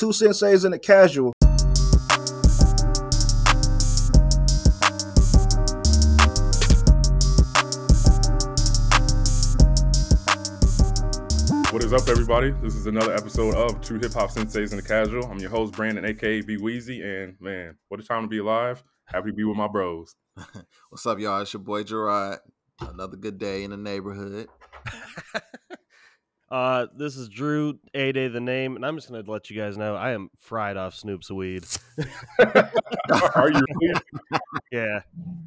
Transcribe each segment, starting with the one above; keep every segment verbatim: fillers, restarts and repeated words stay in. two senseis and a casual. What is up, everybody? This is another episode of Two Hip Hop Senseis and a Casual. I'm your host, Brandon, aka B Weezy, and man, what a time to be alive. Happy to be with my bros. What's up, y'all? It's your boy Gerard. Another good day in the neighborhood. Uh, this is Drew, A Day the name, and I'm just gonna let you guys know I am fried off Snoop's weed. Are you really? Yeah,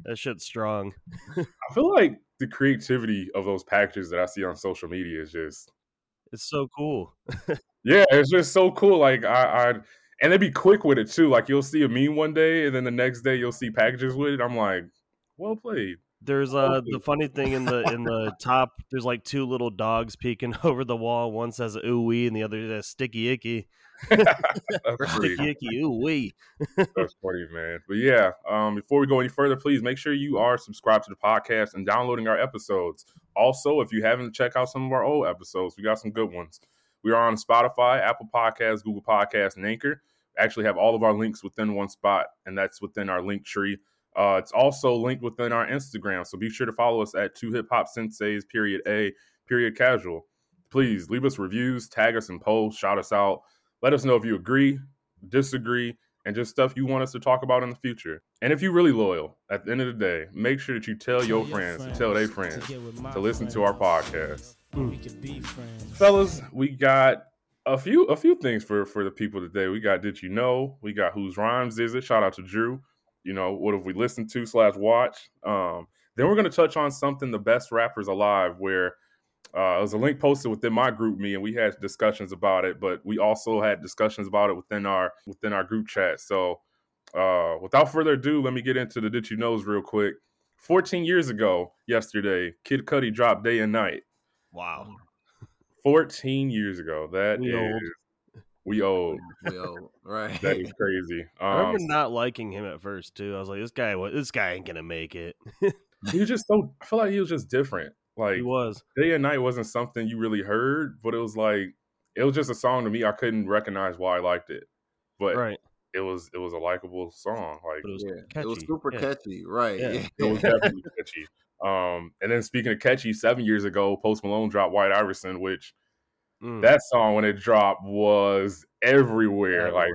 that shit's strong. I feel like the creativity of those packages that I see on social media is just it's so cool. Yeah, it's just so cool. Like I, I and they'd be quick with it too. Like you'll see a meme one day, and then the next day you'll see packages with it. I'm like, well played. There's uh the funny thing in the in the top. There's like two little dogs peeking over the wall. One says "ooh wee" and the other says "sticky icky." Sticky icky ooh wee. That's funny, man. But yeah, um, before we go any further, please make sure you are subscribed to the podcast and downloading our episodes. Also, if you haven't, check out some of our old episodes. We got some good ones. We are on Spotify, Apple Podcasts, Google Podcasts, and Anchor. Actually, have all of our links within one spot, and that's within our link tree. Uh, it's also linked within our Instagram, so be sure to follow us at Two Hip Hop Senseis, period A, period casual. Please leave us reviews, tag us in polls, shout us out. Let us know if you agree, disagree, and just stuff you want us to talk about in the future. And if you're really loyal, at the end of the day, make sure that you tell, tell your friends, friends to tell their friends to, to listen friends. to our podcast. Mm. We can be friends. Fellas, we got a few a few things for, for the people today. We got Did You Know? We got Whose Rhymes Is It? Shout out to Drew. You know, what have we listened to slash watch? Um, then we're going to touch on something, the best rappers alive, where uh, it was a link posted within my group, me, and we had discussions about it, but we also had discussions about it within our within our group chat. So uh, without further ado, let me get into the Did You Knows real quick. fourteen years ago yesterday, Kid Cudi dropped Day and Night. Wow. fourteen years ago. That we is... Old. We old. We old, right. That is crazy. Um, I remember not liking him at first, too. I was like, this guy this guy ain't going to make it. He was just so, I feel like he was just different. Like, he was. Day and Night wasn't something you really heard, but it was like, it was just a song to me. I couldn't recognize why I liked it. But right. it was it was a likable song. Like, but it, was yeah. it was super yeah. catchy, right. Yeah. Yeah. It was definitely catchy. Um, and then speaking of catchy, seven years ago, Post Malone dropped White Iverson, which... Mm. That song, when it dropped, was everywhere. Oh, like,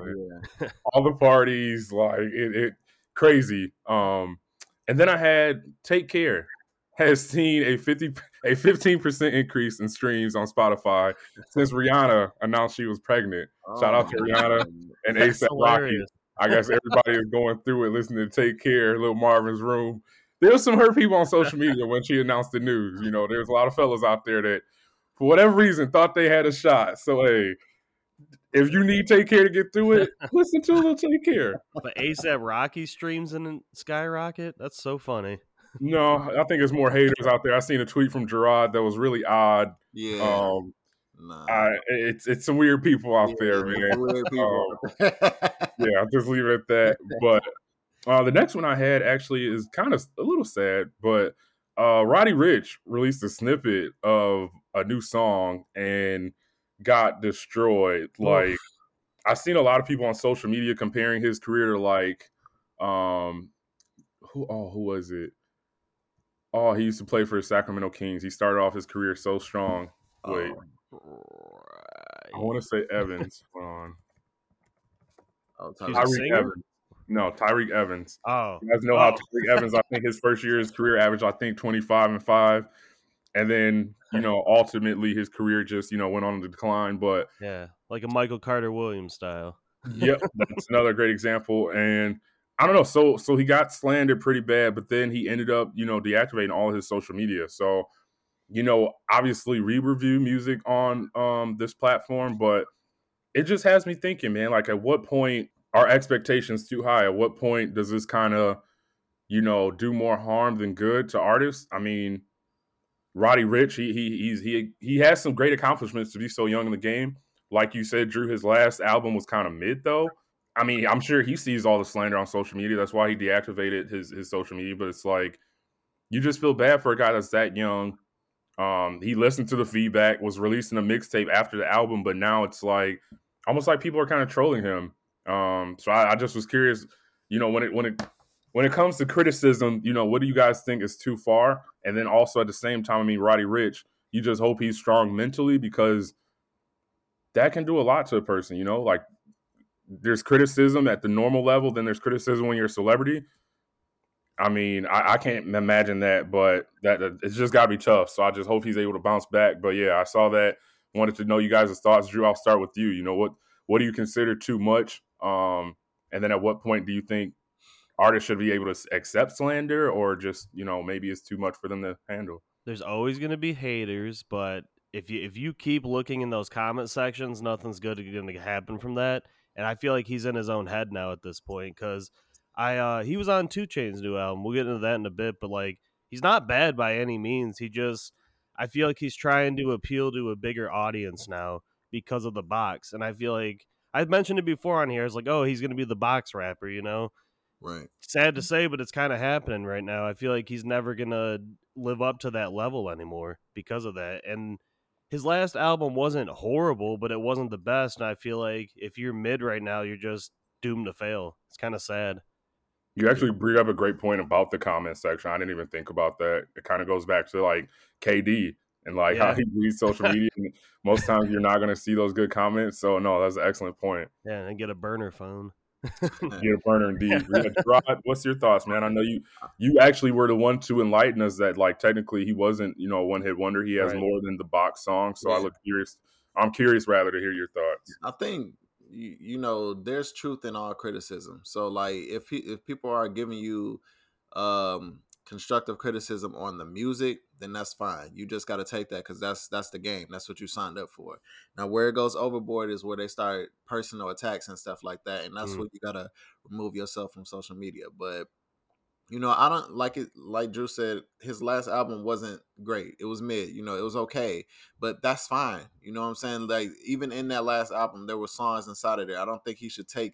yeah. All the parties, like, it, it crazy. Um, and then I had Take Care has seen a fifty, a fifteen percent increase in streams on Spotify since Rihanna announced she was pregnant. Oh, shout out to Rihanna and A$AP Rocky. I guess everybody is going through it, listening to Take Care, Lil Marvin's Room. There was some hurt people on social media when she announced the news. You know, there's a lot of fellas out there that, for whatever reason, thought they had a shot. So, hey, if you need Take Care to get through it, listen to a little Take Care. But A$AP Rocky streams in skyrocket? That's so funny. No, I think it's more haters out there. I seen a tweet from Gerard that was really odd. Yeah. Um, nah. I, it's it's some weird people out yeah, there, man. Weird people. Um, yeah, I'll just leave it at that. But uh, the next one I had actually is kind of a little sad, but uh, Roddy Rich released a snippet of a new song and got destroyed. Like, oof. I've seen a lot of people on social media comparing his career to like, um, who, oh, who was it? Oh, he used to play for the Sacramento Kings. He started off his career so strong. Wait, oh, right. I want to say Evans. Hold on. Oh, Tyreek Evans. No, Tyreek Evans. Oh, you guys know oh. how Tyreek Evans, I think his first year, his career average, I think twenty-five and five. And then, you know, ultimately his career just, you know, went on the decline. But yeah, like a Michael Carter Williams style. Yep. That's another great example. And I don't know. So so he got slandered pretty bad, but then he ended up, you know, deactivating all his social media. So, you know, obviously we review music on um, this platform, but it just has me thinking, man, like at what point are expectations too high? At what point does this kind of, you know, do more harm than good to artists? I mean, Roddy Rich, he he he's, he he has some great accomplishments to be so young in the game. Like you said, Drew, his last album was kind of mid, though. I mean, I'm sure he sees all the slander on social media. That's why he deactivated his, his social media. But it's like, you just feel bad for a guy that's that young. Um, he listened to the feedback, was releasing a mixtape after the album, but now it's like, almost like people are kind of trolling him. Um, so I, I just was curious, you know, when it when it when it comes to criticism, you know, what do you guys think is too far? And then also at the same time, I mean, Roddy Rich, you just hope he's strong mentally, because that can do a lot to a person, you know, like there's criticism at the normal level. Then there's criticism when you're a celebrity. I mean, I, I can't imagine that, but that uh, it's just got to be tough. So I just hope he's able to bounce back. But yeah, I saw that. Wanted to know you guys' thoughts. Drew, I'll start with you. You know, what what do you consider too much? Um, and then at what point do you think artists should be able to accept slander, or just, you know, maybe it's too much for them to handle? There's always going to be haters, but if you if you keep looking in those comment sections, nothing's good going to happen from that. And I feel like he's in his own head now at this point, because I uh, he was on two Chainz's new album. We'll get into that in a bit, but like, he's not bad by any means. He just, I feel like he's trying to appeal to a bigger audience now because of the box. And I feel like I've mentioned it before on here. It's like, oh, he's going to be the box rapper, you know? Right. Sad to say, but it's kind of happening right now. I feel like he's never going to live up to that level anymore because of that. And his last album wasn't horrible, but it wasn't the best. And I feel like if you're mid right now, you're just doomed to fail. It's kind of sad. You actually bring up a great point about the comment section. I didn't even think about that. It kind of goes back to like K D and like yeah. how he reads social media. And most times you're not going to see those good comments. So no, that's an excellent point. Yeah, and get a burner phone. Get a burner indeed. Gerard, what's your thoughts, man? I know you you actually were the one to enlighten us that like technically he wasn't, you know, a one hit wonder. He has right. more than the box song. So yeah. I look curious. I'm curious rather to hear your thoughts. I think you, you know, there's truth in all criticism. So like if he, if people are giving you um, constructive criticism on the music, then that's fine. You just got to take that, because that's that's the game. That's what you signed up for. Now, where it goes overboard is where they start personal attacks and stuff like that. And that's mm-hmm. where you got to remove yourself from social media. But, you know, I don't like it. Like Drew said, his last album wasn't great. It was mid, you know, it was okay, but that's fine. You know what I'm saying? Like, even in that last album, there were songs inside of there. I don't think he should take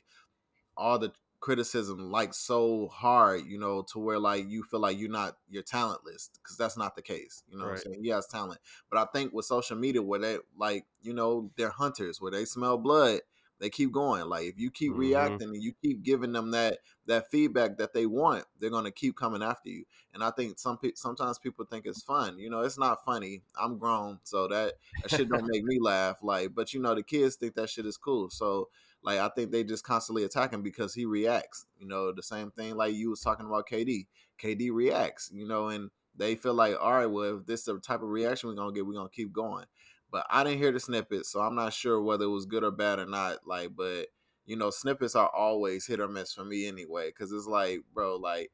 all the criticism like so hard, you know, to where like you feel like you're not you're talentless, because that's not the case. You know right. what I'm saying? He has talent. But I think with social media, where they like, you know, they're hunters, where they smell blood, they keep going. Like if you keep mm-hmm. reacting and you keep giving them that that feedback that they want, they're going to keep coming after you. And I think some pe- sometimes people think it's fun. You know, it's not funny. I'm grown, so that, that shit don't make me laugh. Like, but you know, the kids think that shit is cool. So like, I think they just constantly attack him because he reacts. You know, the same thing like you was talking about K D. K D reacts, you know, and they feel like, all right, well, if this is the type of reaction we're going to get, we're going to keep going. But I didn't hear the snippet, so I'm not sure whether it was good or bad or not. Like, but, you know, snippets are always hit or miss for me anyway, because it's like, bro, like,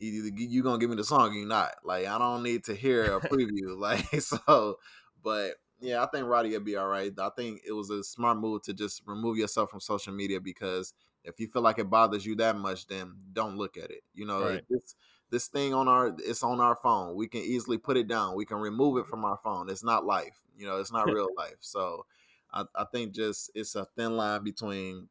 you're going to give me the song or you're not. Like, I don't need to hear a preview. Like, so, but... yeah, I think Roddy will be all right. I think it was a smart move to just remove yourself from social media, because if you feel like it bothers you that much, then don't look at it. You know, right. this this thing on our it's on our phone. We can easily put it down. We can remove it from our phone. It's not life. You know, it's not real life. So I, I think just it's a thin line between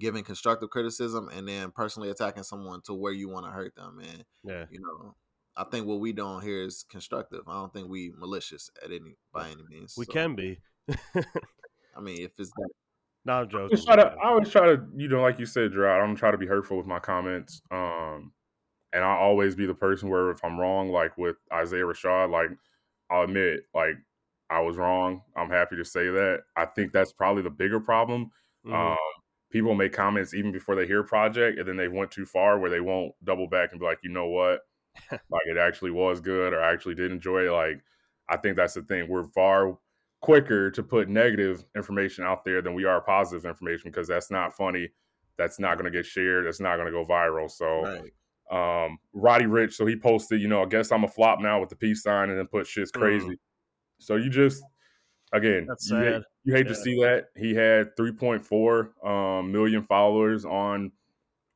giving constructive criticism and then personally attacking someone to where you want to hurt them. And, yeah. you know, I think what we doing here is constructive. I don't think we malicious at any by any means. We so. can be. I mean, if it's that. No, I'm joking. I, to, I always try to, you know, like you said, Gerard, I'm trying to be hurtful with my comments. Um, and I always be the person where if I'm wrong, like with Isaiah Rashad, like I'll admit, like I was wrong. I'm happy to say that. I think that's probably the bigger problem. Mm-hmm. Um, people make comments even before they hear a project, and then they went too far where they won't double back and be like, you know what? Like it actually was good, or I actually did enjoy it. Like I think that's the thing. We're far quicker to put negative information out there than we are positive information, because that's not funny. That's not going to get shared. That's not going to go viral. So right. um, Roddy Rich, so he posted, you know, I guess I'm a flop now with the peace sign, and then put shit's crazy. Mm. So you just, again, that's sad. you hate, you hate yeah. to see that. He had three point four um, million followers on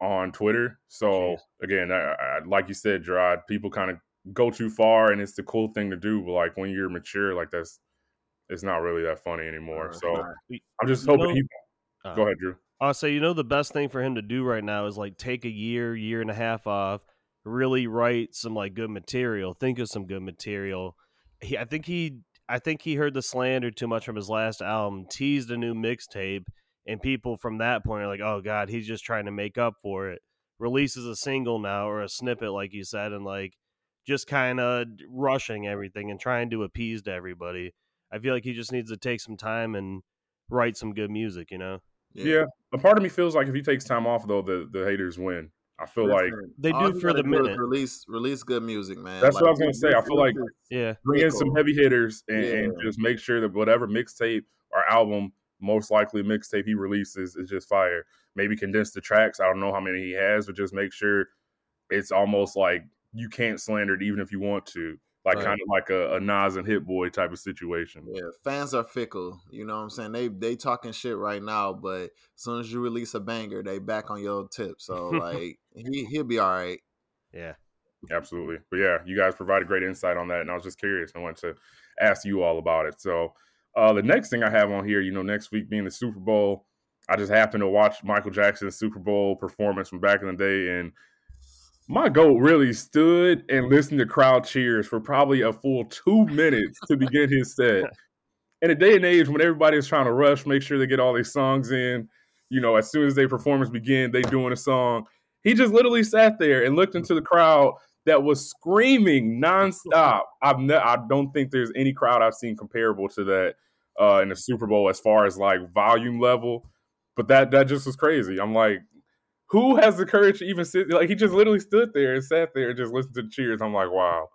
on Twitter. So Jeez. again, I, I, like you said, Gerard, people kind of go too far, and it's the cool thing to do. But like when you're mature, like that's, it's not really that funny anymore. Uh, so nah. I'm just you hoping know, he, uh, go ahead, Drew. I'll say, you know, the best thing for him to do right now is like take a year, year and a half off, really write some like good material, think of some good material. He, I think he, I think he heard the slander too much from his last album, teased a new mixtape, and people from that point are like, oh, God, he's just trying to make up for it. Releases a single now or a snippet, like you said, and like just kind of rushing everything and trying to appease to everybody. I feel like he just needs to take some time and write some good music, you know? Yeah. yeah. A part of me feels like if he takes time off, though, the, the haters win. I feel that's like they do for the minute. Release, release good music, man. That's like, what I was gonna say. I feel like yeah, bring in some heavy hitters and, yeah. and just make sure that whatever mixtape or album, most likely mixtape he releases, is just fire. Maybe condense the tracks. I don't know how many he has, but just make sure it's almost like you can't slander it, even if you want to. Like right. kind of like a, a Nas and Hit Boy type of situation. Yeah, fans are fickle. You know what I'm saying? They they talking shit right now, but as soon as you release a banger, they back on your tip. So like he he'll be all right. Yeah, absolutely. But yeah, you guys provided great insight on that, and I was just curious. I wanted to ask you all about it. So uh, the next thing I have on here, you know, next week being the Super Bowl, I just happened to watch Michael Jackson's Super Bowl performance from back in the day, and my GOAT really stood and listened to crowd cheers for probably a full two minutes to begin his set. In a day and age when everybody is trying to rush, make sure they get all their songs in, you know, as soon as their performance begin, they doing a song. He just literally sat there and looked into the crowd that was screaming nonstop. I've ne- I don't think there's any crowd I've seen comparable to that uh, in the Super Bowl as far as like volume level. But that that just was crazy. I'm like, who has the courage to even sit? Like, he just literally stood there and sat there and just listened to the cheers. I'm like, wow,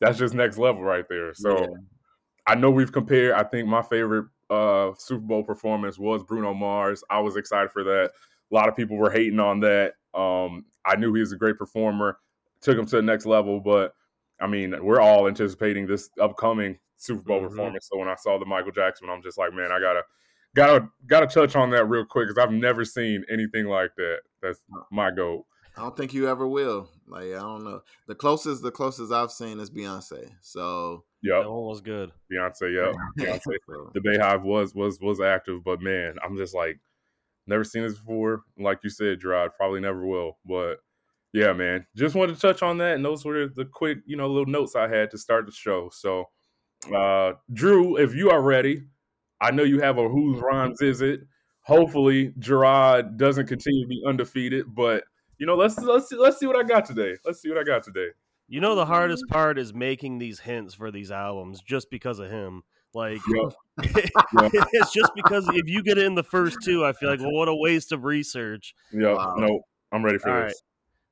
that's just next level right there. So yeah. I know we've compared. I think my favorite uh, Super Bowl performance was Bruno Mars. I was excited for that. A lot of people were hating on that. Um, I knew he was a great performer. Took him to the next level. But, I mean, we're all anticipating this upcoming Super Bowl mm-hmm. performance. So when I saw the Michael Jackson, I'm just like, man, I got to. Gotta gotta touch on that real quick because I've never seen anything like that. That's my GOAT. I don't think you ever will. Like I don't know. The closest the closest I've seen is Beyonce. So yeah, that one was good. Beyonce, yeah. Beyonce. The Bayhive was was was active, but man, I'm just like never seen this before. Like you said, Gerard, probably never will. But yeah, man, just wanted to touch on that, and those were the quick, you know, little notes I had to start the show. So, uh, Drew, if you are ready. I know you have a Whose Rhymes Is It? Hopefully, Gerard doesn't continue to be undefeated. But, you know, let's let's let's see what I got today. Let's see what I got today. You know, the hardest part is making these hints for these albums just because of him. Like, yeah. It, yeah. It's just because if you get it in the first two, I feel like, well, what a waste of research. Yeah, wow. No, I'm ready for All this.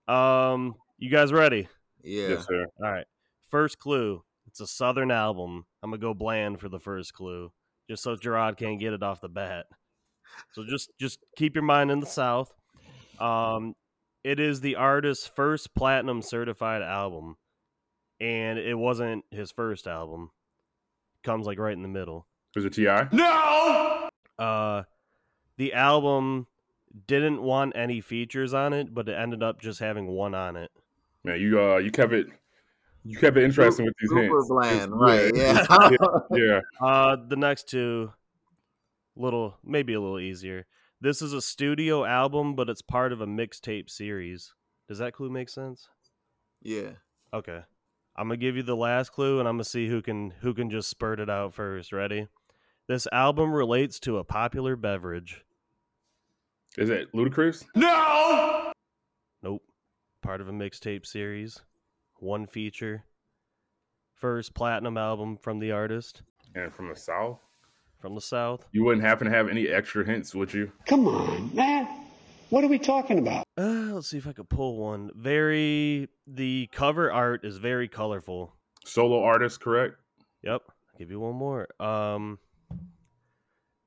Right. Um, you guys ready? Yeah. Yes, sir. All right. First clue. It's a Southern album. I'm going to go bland for the first clue. Just so Gerard can't get it off the bat. So just just keep your mind in the South. Um, it is the artist's first platinum certified album. And it wasn't his first album. Comes like right in the middle. Is it T I? No! Uh, the album didn't want any features on it, but it ended up just having one on it. Man, you uh, you kept it. You kept it interesting with these Super hints. Super bland, right? Yeah. yeah. yeah. Uh, the next two, little maybe a little easier. This is a studio album, but it's part of a mixtape series. Does that clue make sense? Yeah. Okay. I'm gonna give you the last clue, and I'm gonna see who can who can just spurt it out first. Ready? This album relates to a popular beverage. Is it Ludacris? No. Nope. Part of a mixtape series. One feature. First platinum album from the artist. And from the South? From the South. You wouldn't happen to have any extra hints, would you? Come on, man. What are we talking about? Uh, let's see if I could pull one. Very, the cover art is very colorful. Solo artist, correct? Yep. I'll give you one more. Um,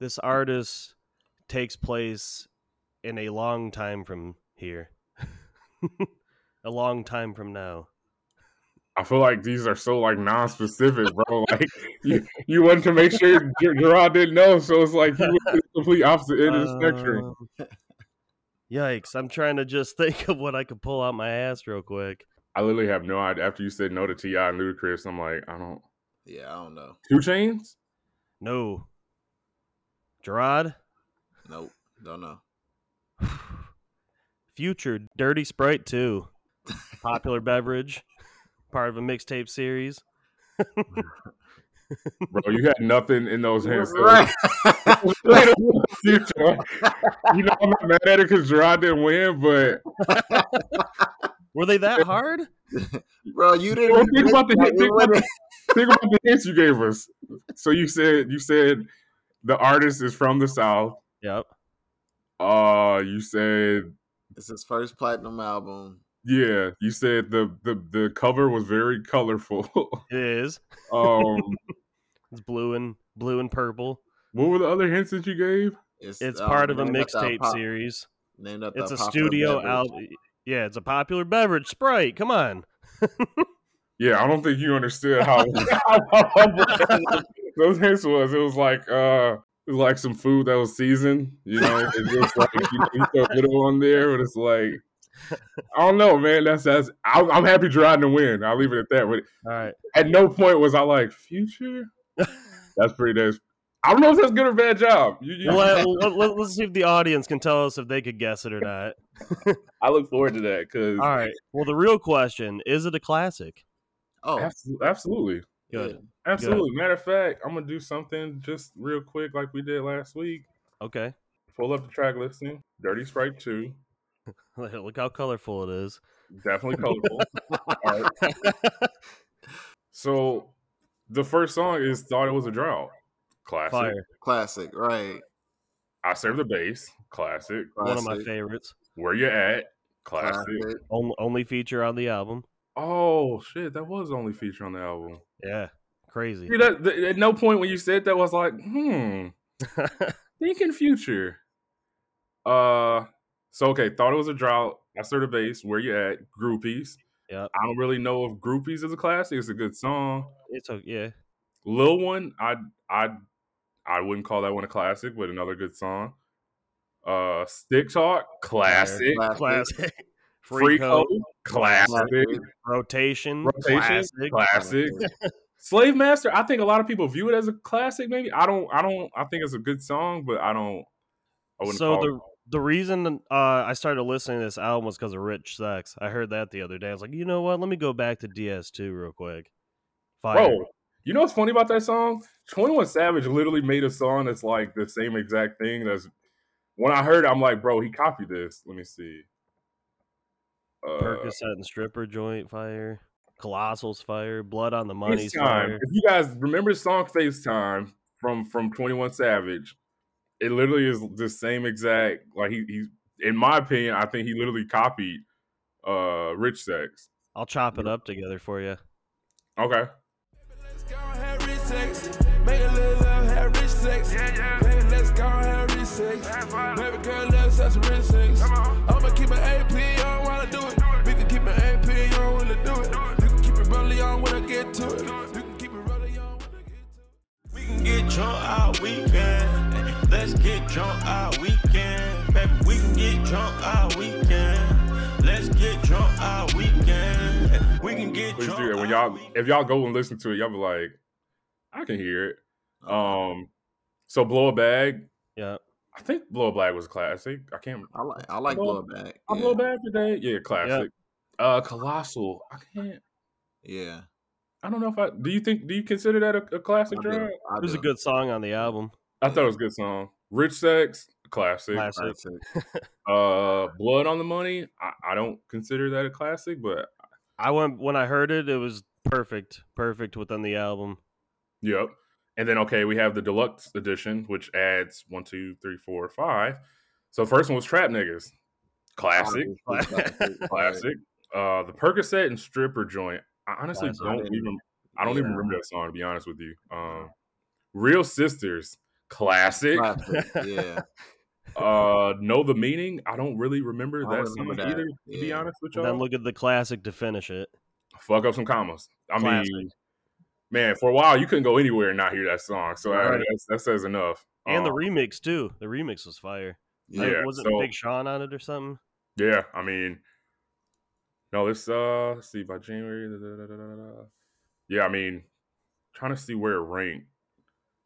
this artist takes place in a long time from here. A long time from now. I feel like these are so like non-specific, bro. Like you, you wanted to make sure Gerard didn't know, so it's like you were the complete opposite end of the spectrum. Uh, yikes! I'm trying to just think of what I could pull out my ass real quick. I literally have no idea. After you said no to T I and Ludacris, I'm like, I don't. Yeah, I don't know. two Chainz? No. Gerard? Nope. Don't know. Future, Dirty Sprite two, popular beverage. Part of a mixtape series. Bro, you had nothing in those hands. Right. You know, I'm not mad at it because Gerard didn't win, but were they that hard? Bro, you didn't. Well, think, about the hit, think, about the, think about the hits you gave us. So you said you said the artist is from the South. Yep. Uh, you said it's his first platinum album. Yeah, you said the, the, the cover was very colorful. It is. Um, it's blue and blue and purple. What were the other hints that you gave? It's, it's um, part of a mixtape series. Named up it's a studio album. Yeah, it's a popular beverage, Sprite. Come on. Yeah, I don't think you understood how, how humble those hints was. It was like uh, it was like some food that was seasoned. You know, it's just like you know, you put little on there, but it's like. I don't know, man. That's that's. I'm, I'm happy Gerard to win. I'll leave it at that. But all right. At no point was I like Future. That's pretty nice. I don't know if that's good or bad job. You, you well, let, let, let's see if the audience can tell us if they could guess it or not. I look forward to that. Cause all right. Well, the real question is: it a classic? Oh, absolutely. absolutely. Good. Absolutely. Good. Matter of fact, I'm gonna do something just real quick, like we did last week. Okay. Pull up the track listing. Dirty Sprite two. Look how colorful it is. Definitely colorful. All right. So the first song is Thought It Was a Drought. Classic. Fire. Classic, right. I Serve the Bass. Classic. One classic. Of my favorites. Where You At. Classic. classic. Only, only feature on the album. Oh, shit. That was the only feature on the album. Yeah. Crazy. See, that, that, at no point when you said that was like, hmm. Thinking Future. Uh... So, okay, Thought It Was a Drought, I Serve the Bass, Where You At, Groupies. Yep. I don't really know if Groupies is a classic. It's a good song. It's a, yeah. Lil One, I I I wouldn't call that one a classic, but another good song. Uh, Stick Talk, classic. Classic. classic. Free Code, classic. classic. Rotation, Rotation, classic. classic. Slave Master, I think a lot of people view it as a classic, maybe. I don't, I don't, I think it's a good song, but I don't, I wouldn't so call the, it. The reason uh, I started listening to this album was because of Rich Sex. I heard that the other day. I was like, you know what? Let me go back to D S two real quick. Fire. Bro, you know what's funny about that song? twenty-one Savage literally made a song that's like the same exact thing. That's when I heard it, I'm like, bro, he copied this. Let me see. Uh, Percocet and Stripper Joint, fire. Colossal's fire. Blood on the Money's fire. If you guys remember the song FaceTime from, from twenty-one Savage, it literally is the same exact, like he, he's, in my opinion, I think he literally copied uh, Rich Sex. I'll chop it up together for you. Okay. Let's go and have Rich Sex. Make a little love, have Rich Sex. Yeah, yeah. Baby, let's go and have Rich Sex. Baby girl loves us Rich Sex. I'ma keep an A P, you don't wanna do it. We can keep an A P, you don't wanna do it. You can keep it rolling on when I get to it. You can keep it rolling on when I get to it. We can get drunk all weekend. Let's get drunk all weekend, baby. We can get drunk all weekend. Let's get drunk all weekend. We can get Please drunk. Do it. When y'all, if y'all go and listen to it, y'all be like, I can hear it. Um, so Blow a Bag. Yeah, I think Blow a Bag was a classic. I can't. I like. I like Blow a Bag. I yeah. Blow a Bag today. Yeah, classic. Yeah. Uh, Colossal. I can't. Yeah. I don't know if I. Do you think? Do you consider that a, a classic track? It was a good song on the album. I thought it was a good song. Rich Sex, classic. classic. uh, Blood on the Money, I, I don't consider that a classic, but I went when I heard it, it was perfect, perfect within the album. Yep. And then okay, we have the deluxe edition, which adds one, two, three, four, five. So the first one was Trap Niggas, classic, classic. classic. Uh, the Percocet and Stripper Joint. I honestly classic. don't even, I don't yeah. even remember that song to be honest with you. Um, Real Sisters. Classic. Classic, yeah. Uh, know the Meaning. I don't really remember that remember song that. either. Yeah. To be honest with y'all, and then look at the classic to finish it. Fuck Up Some Commas. I classic. mean, man, for a while you couldn't go anywhere and not hear that song. So right. I, that, that says enough. And um, the remix too. The remix was fire. Yeah, wasn't so, Big Sean on it or something? Yeah, I mean, no, it's uh, let's see, by January. Da, da, da, da, da. Yeah, I mean, trying to see where it ranked.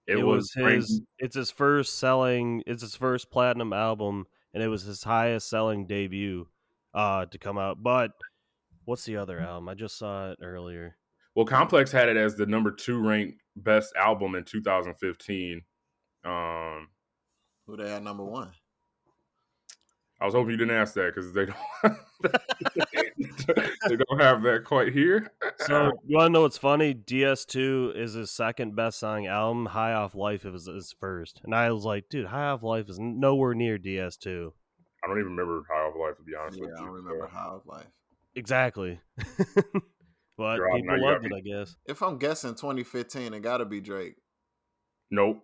It, it was, was his. Crazy. It's his first selling. It's his first platinum album, and it was his highest selling debut uh, to come out. But what's the other album? I just saw it earlier. Well, Complex had it as the number two ranked best album in two thousand fifteen. Um, Who they had number one? I was hoping you didn't ask that because they don't they don't have that quite here. So you want to know what's funny? D S two is his second best selling album. High Off Life is his first. And I was like, dude, High Off Life is nowhere near D S two. I don't even remember High Off Life, to be honest yeah, with you. I don't remember High Off Life. Exactly. But Gerard, people loved it, I guess. If I'm guessing twenty fifteen, it gotta be Drake. Nope.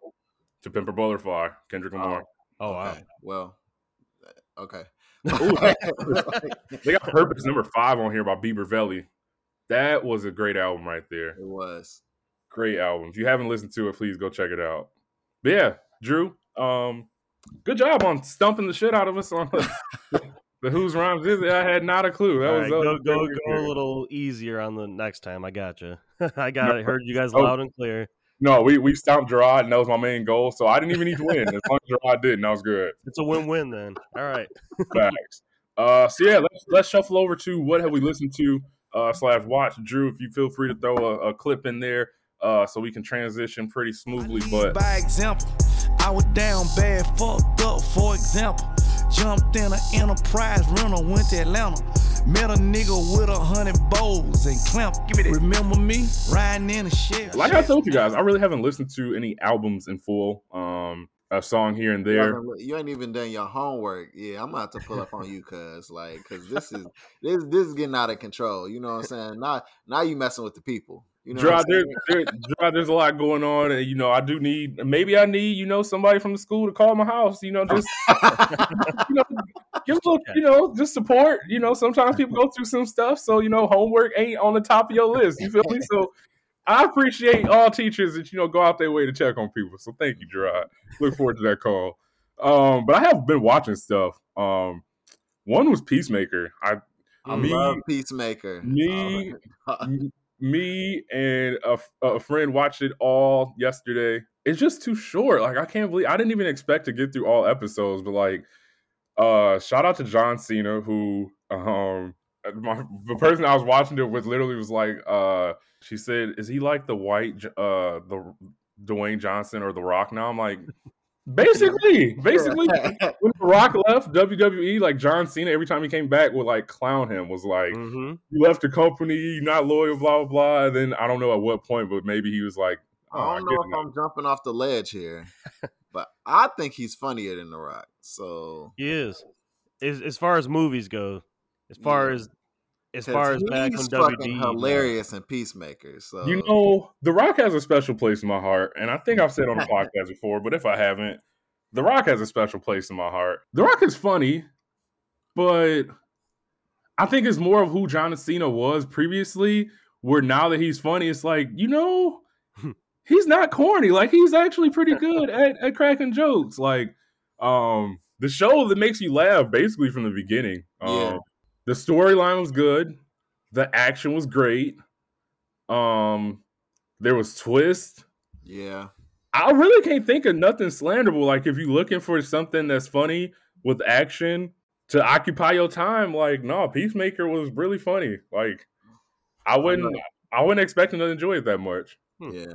To Pimp a Butterfly, Kendrick Lamar. Oh, oh okay. Wow. Well, okay. Ooh, they got Purpose number five on here by Bieber Valley. That was a great album right there. It was. Great album. If you haven't listened to it, please go check it out. But yeah, Drew, um, good job on stumping the shit out of us on the Who's Rhymes Is It. I had not a clue. That All was right, go, go, go a little easier on the next time. I got you. I got no, I heard you guys oh, loud and clear. No, we, we stomped Gerard, and that was my main goal. So I didn't even need to win. As long as Gerard didn't, that was good. It's a win-win then. All right. Facts. Uh, so, yeah, let's, let's shuffle over to what have we listened to uh, slash watched. Drew, if you feel free to throw a, a clip in there uh, so we can transition pretty smoothly. But by example, I was down bad, fucked up, for example. Jumped in an Enterprise rental, went to Atlanta. Met a nigga with a hundred bowls and clamped. Remember me? Riding in a shit. Like I told you guys, I really haven't listened to any albums in full. Um, a song here and there. You ain't even done your homework. Yeah, I'm about to pull up on you, cuz like, cause this is this this is getting out of control. You know what I'm saying? Now now you messing with the people. You know Gerard, there, there, Gerard, there's a lot going on, and you know I do need. Maybe I need, you know, somebody from the school to call my house. You know, just you know, give a little, you know, just support. You know, sometimes people go through some stuff, so you know, homework ain't on the top of your list. You feel me? So I appreciate all teachers that you know go out their way to check on people. So thank you, Gerard. Look forward to that call. Um, but I have been watching stuff. Um, one was Peacemaker. I, I me, love Peacemaker. Me. Oh, Me and a, a friend watched it all yesterday. It's just too short. Like, I can't believe I didn't even expect to get through all episodes. But, like, uh, shout out to John Cena, who um, my, the person I was watching it with literally was like, uh, she said, is he like the white uh, the Dwayne Johnson or The Rock now? I'm like, basically, basically, when The Rock left W W E, like John Cena, every time he came back would like clown him, was like, mm-hmm. you left the company, you're not loyal, blah, blah, blah. And then I don't know at what point, but maybe he was like, oh, I don't I know if I'm jumping off the ledge here, but I think he's funnier than The Rock. So he is. As, as far as movies go, as far yeah. as As far as back when W D, hilarious and Peacemaker. So you know, The Rock has a special place in my heart, and I think I've said on the podcast before, but if I haven't, The Rock has a special place in my heart. The Rock is funny, but I think it's more of who John Cena was previously. Where now that he's funny, it's like you know, he's not corny. Like he's actually pretty good at, at cracking jokes. Like um, the show that makes you laugh basically from the beginning. Um, yeah. The storyline was good. The action was great. Um, there was twist. Yeah. I really can't think of nothing slanderable. Like, if you're looking for something that's funny with action to occupy your time, like, no, Peacemaker was really funny. Like, I wouldn't I, I wouldn't expect him to enjoy it that much. Hmm. Yeah.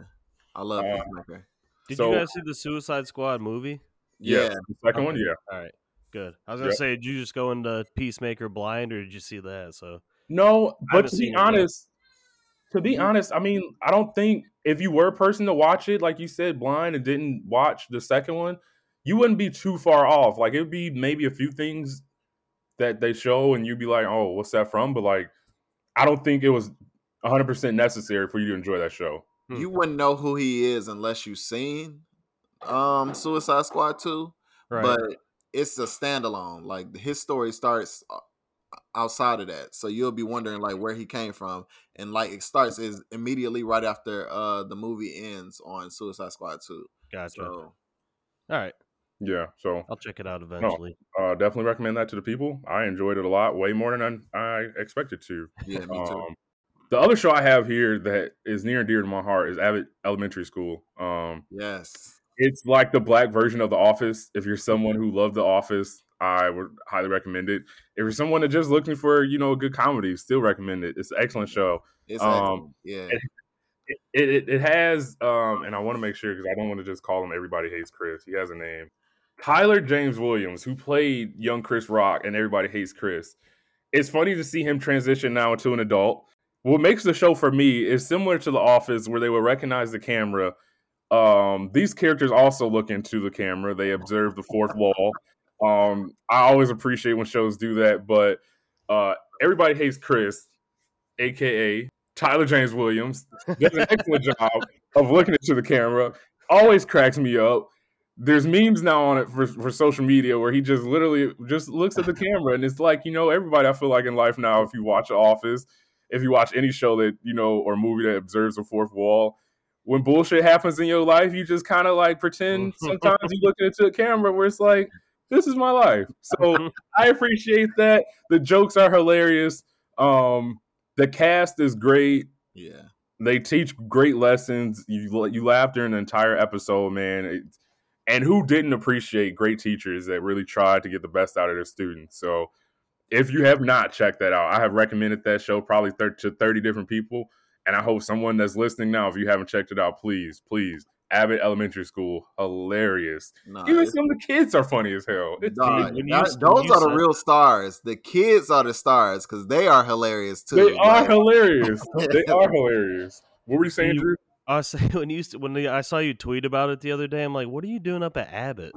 I love uh, Peacemaker. Did so, you guys see the Suicide Squad movie? Yeah. yeah. The second okay. one, yeah. All right. Good. I was gonna yep. say, did you just go into Peacemaker blind, or did you see that? So no, but to be honest, to be honest, I mean, I don't think if you were a person to watch it, like you said, blind and didn't watch the second one, you wouldn't be too far off. Like it'd be maybe a few things that they show, and you'd be like, "Oh, what's that from?" But like, I don't think it was one hundred percent necessary for you to enjoy that show. You hmm. wouldn't know who he is unless you've seen um, Suicide Squad two, right. but. It's a standalone. Like his story starts outside of that, so you'll be wondering like where he came from, and like it starts is immediately right after uh, the movie ends on Suicide Squad two. Gotcha. So, all right. Yeah. So I'll check it out eventually. No, uh, definitely recommend that to the people. I enjoyed it a lot, way more than I, I expected to. Yeah, me too. Um, the other show I have here that is near and dear to my heart is Abbott Elementary School. Um, yes. It's like the black version of The Office. If you're someone who loved The Office, I would highly recommend it. If you're someone that's just looking for, you know, a good comedy, still recommend it. It's an excellent show. It's um, excellent. Yeah. It, It, it, it has, um, and I want to make sure because I don't want to just call him Everybody Hates Chris. He has a name. Tyler James Williams, who played young Chris Rock in Everybody Hates Chris. It's funny to see him transition now into an adult. What makes the show for me is similar to The Office, where they will recognize the camera. Um, these characters also look into the camera. They observe the fourth wall. Um, I always appreciate when shows do that, but uh, Everybody Hates Chris, a k a. Tyler James Williams, does an excellent job of looking into the camera. Always cracks me up. There's memes now on it for, for social media where he just literally just looks at the camera. And it's like, you know, everybody I feel like in life now, if you watch The Office, if you watch any show that, you know, or movie that observes the fourth wall, when bullshit happens in your life, you just kind of like pretend sometimes you look into a camera where it's like, this is my life. So I appreciate that. The jokes are hilarious. Um, the cast is great. Yeah. They teach great lessons. You you laugh during the entire episode, man. It, and who didn't appreciate great teachers that really tried to get the best out of their students? So if you have not checked that out, I have recommended that show probably thirty to thirty different people. And I hope someone that's listening now, if you haven't checked it out, please, please. Abbott Elementary School, hilarious. Nah, even some of the kids are funny as hell. It's, nah, it's, that, those are the real stars. The kids are the stars because they are hilarious too. They are like. hilarious. They are hilarious. What were you saying, Drew? I was saying, when you when the, I saw you tweet about it the other day, I'm like, what are you doing up at Abbott?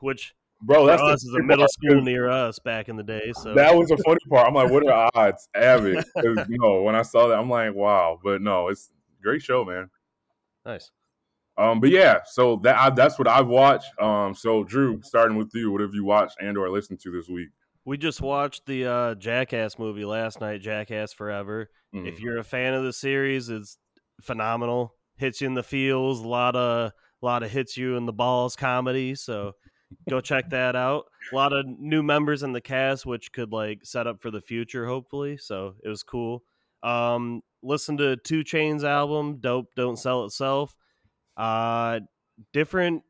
Which, bro, that's us is a middle school near us back in the day. So that was the funny part. I'm like, what are the odds, Abbott? You know, when I saw that, I'm like, wow. But no, it's a great show, man. Nice. Um, but yeah, so that I, that's what I've watched. Um, so Drew, starting with you, what have you watched and or listened to this week? We just watched the uh, Jackass movie last night, Jackass Forever. Mm-hmm. If you're a fan of the series, it's phenomenal. Hits you in the feels, a lot of a lot of hits you in the balls comedy. So go check that out. A lot of new members in the cast, which could like set up for the future, hopefully. So it was cool. Um, listen to two Chainz album, Dope Don't Sell Itself. Uh, different,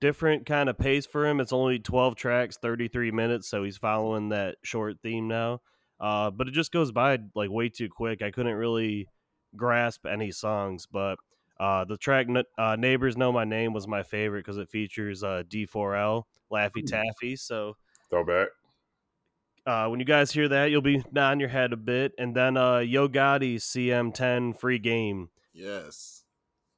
different kind of pace for him. It's only twelve tracks, thirty-three minutes. So he's following that short theme now. Uh, but it just goes by like way too quick. I couldn't really grasp any songs, but, uh, the track, uh, Neighbors Know My Name was my favorite cause it features, uh, D four L, Laffy Taffy. So throwback. Uh, when you guys hear that, you'll be nodding your head a bit. And then, uh, Yo Gotti C M ten Free Game. Yes.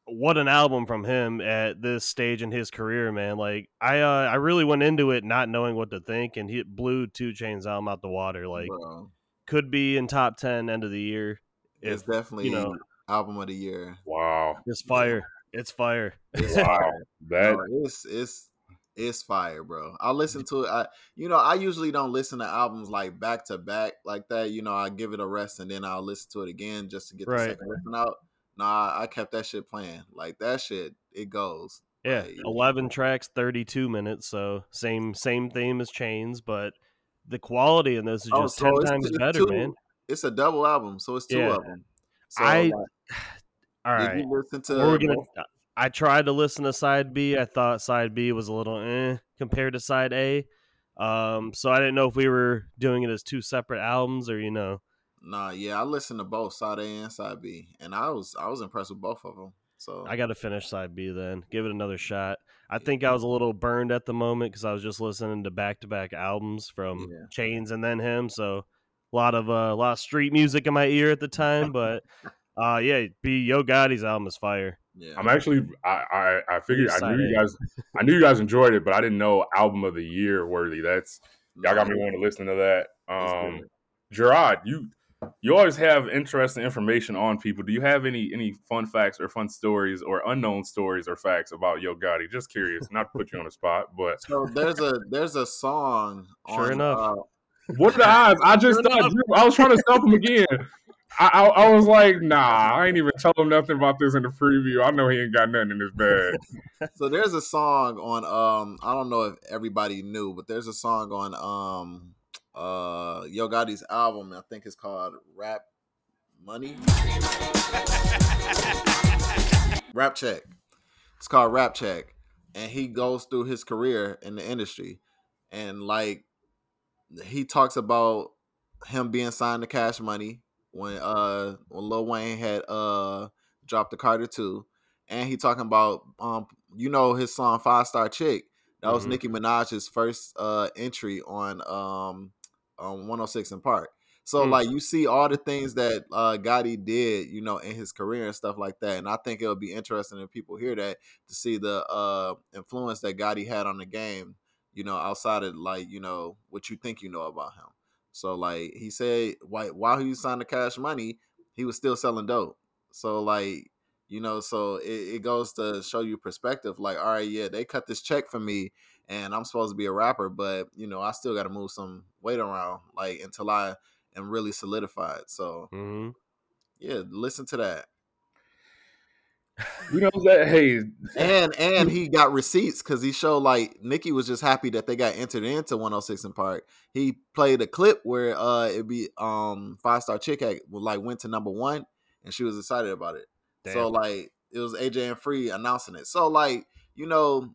What an album from him at this stage in his career, man. Like I, uh, I really went into it not knowing what to think, and he blew two Chainz album out the water. Like, bro, could be in top ten end of the year. It's if, definitely you know, album of the year. Wow, it's fire! It's fire! It's wow, fire. That bro, it's it's it's fire, bro. I listen to it. I, you know, I usually don't listen to albums like back to back like that. You know, I give it a rest and then I'll listen to it again just to get right. the second listen out. Nah, I kept that shit playing. Like, that shit, it goes. Yeah, like, eleven tracks, thirty-two minutes, so same same theme as Chainz, but the quality in those is just oh, so ten times better, two, man. It's a double album, so it's two yeah. of them. So, I, all right. Did you listen to, We're gonna, I tried to listen to Side B. I thought Side B was a little eh compared to Side A. Um, so I didn't know if we were doing it as two separate albums or, you know. Nah, yeah, I listened to both Side A and Side B, and I was I was impressed with both of them. So I got to finish Side B then, give it another shot. I yeah. think I was a little burned at the moment because I was just listening to back to back albums from yeah. Chainz and then him, so a lot of uh, a lot of street music in my ear at the time. But uh, yeah, B Yo Gotti's album is fire. Yeah, I'm actually I I, I figured I knew you guys I knew you guys enjoyed it, but I didn't know album of the year worthy. That's y'all got me wanting to listen to that. Um, Gerard, you. You always have interesting information on people. Do you have any any fun facts or fun stories or unknown stories or facts about Yo Gotti? Just curious, not to put you on the spot, but so there's a there's a song. Sure on, enough, uh... what are the odds? I just sure thought Drew, I was trying to stump him again. I, I I was like, nah, I ain't even tell him nothing about this in the preview. I know he ain't got nothing in his bag. So there's a song on um I don't know if everybody knew, but there's a song on um. Uh, Yo Gotti's album, I think it's called Rap Money. Rap Check. It's called Rap Check. And he goes through his career in the industry. And like, he talks about him being signed to Cash Money when, uh, when Lil Wayne had, uh, dropped the Carter two, and he talking about um you know his song Five Star Chick. That was mm-hmm. Nicki Minaj's first uh entry on um on one oh six and Park. So mm-hmm. like you see all the things that uh, Gotti did, you know, in his career and stuff like that. And I think it would be interesting if people hear that to see the uh, influence that Gotti had on the game, you know, outside of like, you know, what you think you know about him. So like he said, why, while he signed the Cash Money, he was still selling dope. So like, you know, so it, it goes to show you perspective. Like, all right, yeah, they cut this check for me, and I'm supposed to be a rapper, but you know, I still got to move some weight around, like until I. And really solidified. So, mm-hmm. yeah, listen to that. You know that, hey, and and he got receipts because he showed like Nicki was just happy that they got entered into one oh six and Park. He played a clip where uh it be um Five Star Chick had, like went to number one, and she was excited about it. Damn. So like it was A J and Free announcing it. So like you know,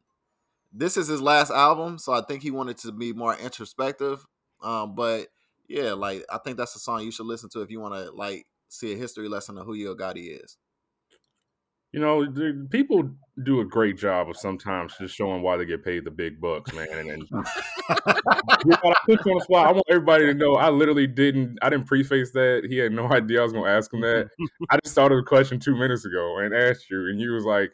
this is his last album, so I think he wanted to be more introspective, um, but. Yeah, like, I think that's a song you should listen to if you want to, like, see a history lesson of who Yo Gotti is. You know, dude, people do a great job of sometimes just showing why they get paid the big bucks, man. And, and, you know, I put you on the spot. I want everybody to know I literally didn't, I didn't preface that. He had no idea I was going to ask him that. I just started the question two minutes ago and asked you, and you was like,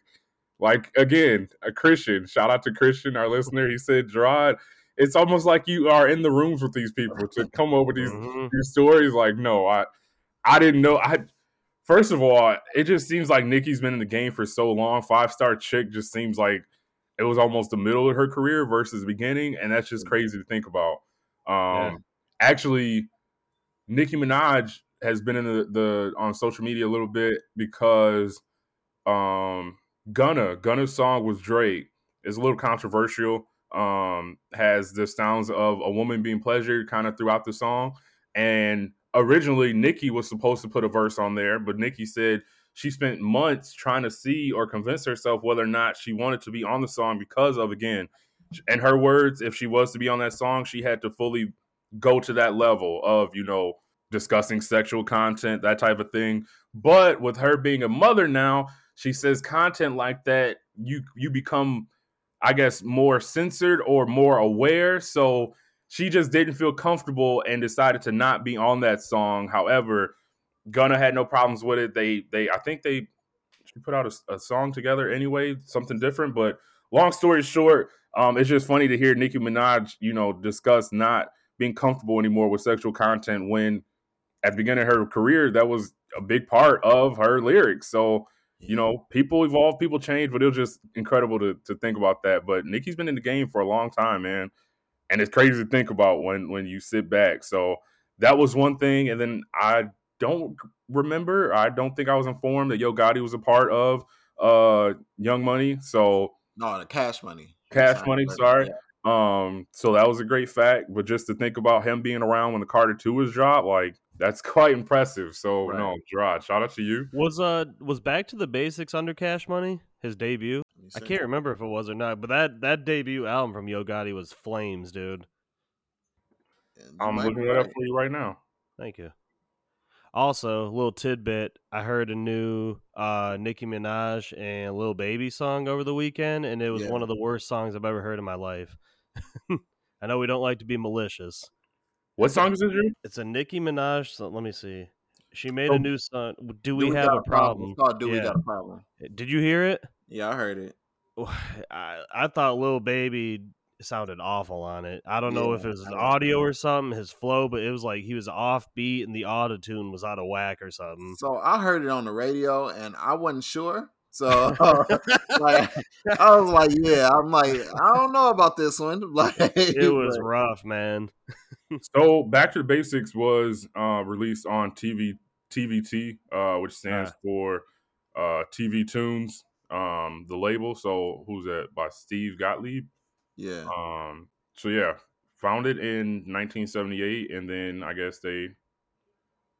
like, again, a Christian. Shout out to Christian, our listener. He said, Gerard, it's almost like you are in the rooms with these people to come over these, mm-hmm. these stories. Like, no, I, I didn't know. I, first of all, it just seems like Nicki's been in the game for so long. Five Star Chick just seems like it was almost the middle of her career versus the beginning. And that's just crazy to think about. Um, yeah. Actually, Nicki Minaj has been in the, the on social media a little bit because um, Gunna, Gunna's song with Drake is a little controversial. Um, has the sounds of a woman being pleasured kind of throughout the song. And originally Nicki was supposed to put a verse on there, but Nicki said she spent months trying to see or convince herself whether or not she wanted to be on the song because of, again, in her words, if she was to be on that song, she had to fully go to that level of, you know, discussing sexual content, that type of thing. But with her being a mother now, she says content like that, you you become... I guess, more censored or more aware. So she just didn't feel comfortable and decided to not be on that song. However, Gunna had no problems with it. They, they, I think they she put out a, a song together anyway, something different. But long story short, um, it's just funny to hear Nicki Minaj, you know, discuss not being comfortable anymore with sexual content when at the beginning of her career, that was a big part of her lyrics. So, you know, people evolve, people change, but it was just incredible to, to think about that. But Nicki's been in the game for a long time, man. And it's crazy to think about when, when you sit back. So that was one thing. And then I don't remember, I don't think I was informed that Yo Gotti was a part of uh, Young Money. So no, the Cash Money. Cash sorry, Money, sorry. Yeah. Um, so that was a great fact. But just to think about him being around when the Carter two was dropped, like, that's quite impressive. So right. no, Gerard, shout out to you. Was uh was Back to the Basics under Cash Money his debut? I can't remember if it was or not, but that, that debut album from Yo Gotti was flames, dude. I'm looking it up for you right now. Thank you. Also, a little tidbit: I heard a new uh, Nicki Minaj and Lil Baby song over the weekend, and it was yeah. one of the worst songs I've ever heard in my life. I know we don't like to be malicious. What song is it, Drew? It's a Nicki Minaj song. Let me see. She made oh, a new song. Do we, do we have a problem? It's called Do yeah. We Got a Problem. Did you hear it? Yeah, I heard it. I, I thought Lil Baby sounded awful on it. I don't yeah, know if it was his audio or something, his flow, but it was like he was off beat and the auto-tune was out of whack or something. So I heard it on the radio and I wasn't sure. So uh, like, I was like, yeah, I'm like, I don't know about this one. Like, it was but... rough, man. So Back to the Basics was uh, released on T V T V T, uh, which stands yeah. for uh, T V Tunes, um, the label. So who's that? By Steve Gottlieb. Yeah. Um. So yeah, founded in nineteen seventy-eight, and then I guess they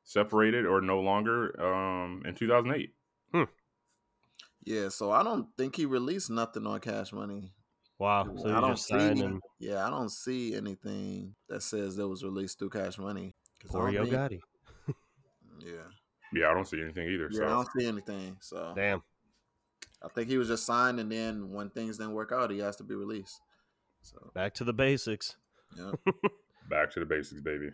separated or no longer um, in two thousand eight. Hmm. Yeah. So I don't think he released nothing on Cash Money. Wow. So I don't see any, yeah, I don't see anything that says that was released through Cash Money. Or Yo Gotti. Yeah. Yeah, I don't see anything either. Yeah, so. I don't see anything. So damn. I think he was just signed, and then when things didn't work out, he has to be released. So back to the basics. Yeah. Back to the basics, baby.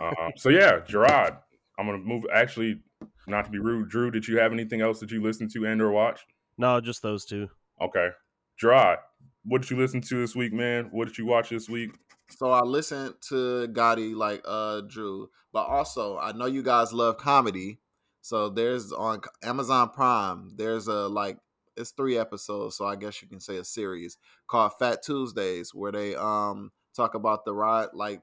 Um, so yeah, Gerard. I'm gonna move. Actually, not to be rude, Drew, did you have anything else that you listened to and or watched? No, just those two. Okay, Gerard. What did you listen to this week, man? What did you watch this week? So I listened to Gotti, like uh, Drew, but also I know you guys love comedy. So there's on Amazon Prime. There's a like it's three episodes, so I guess you can say a series called Fat Tuesdays, where they um talk about the ride, like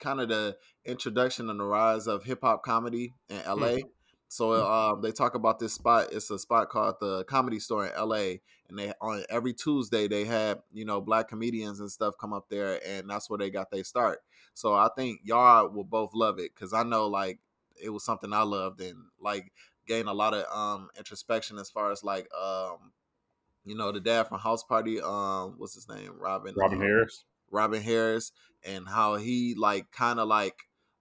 kind of the introduction and the rise of hip hop comedy in L A. Mm-hmm. So uh, they talk about this spot. It's a spot called the Comedy Store in L A. And they on every Tuesday they had, you know, black comedians and stuff come up there, and that's where they got their start. So I think y'all will both love it, because I know like it was something I loved and like gained a lot of um, introspection as far as like, um, you know, the dad from House Party. Um, what's his name? Robin. Robin um, Harris. Robin Harris, and how he like kind of like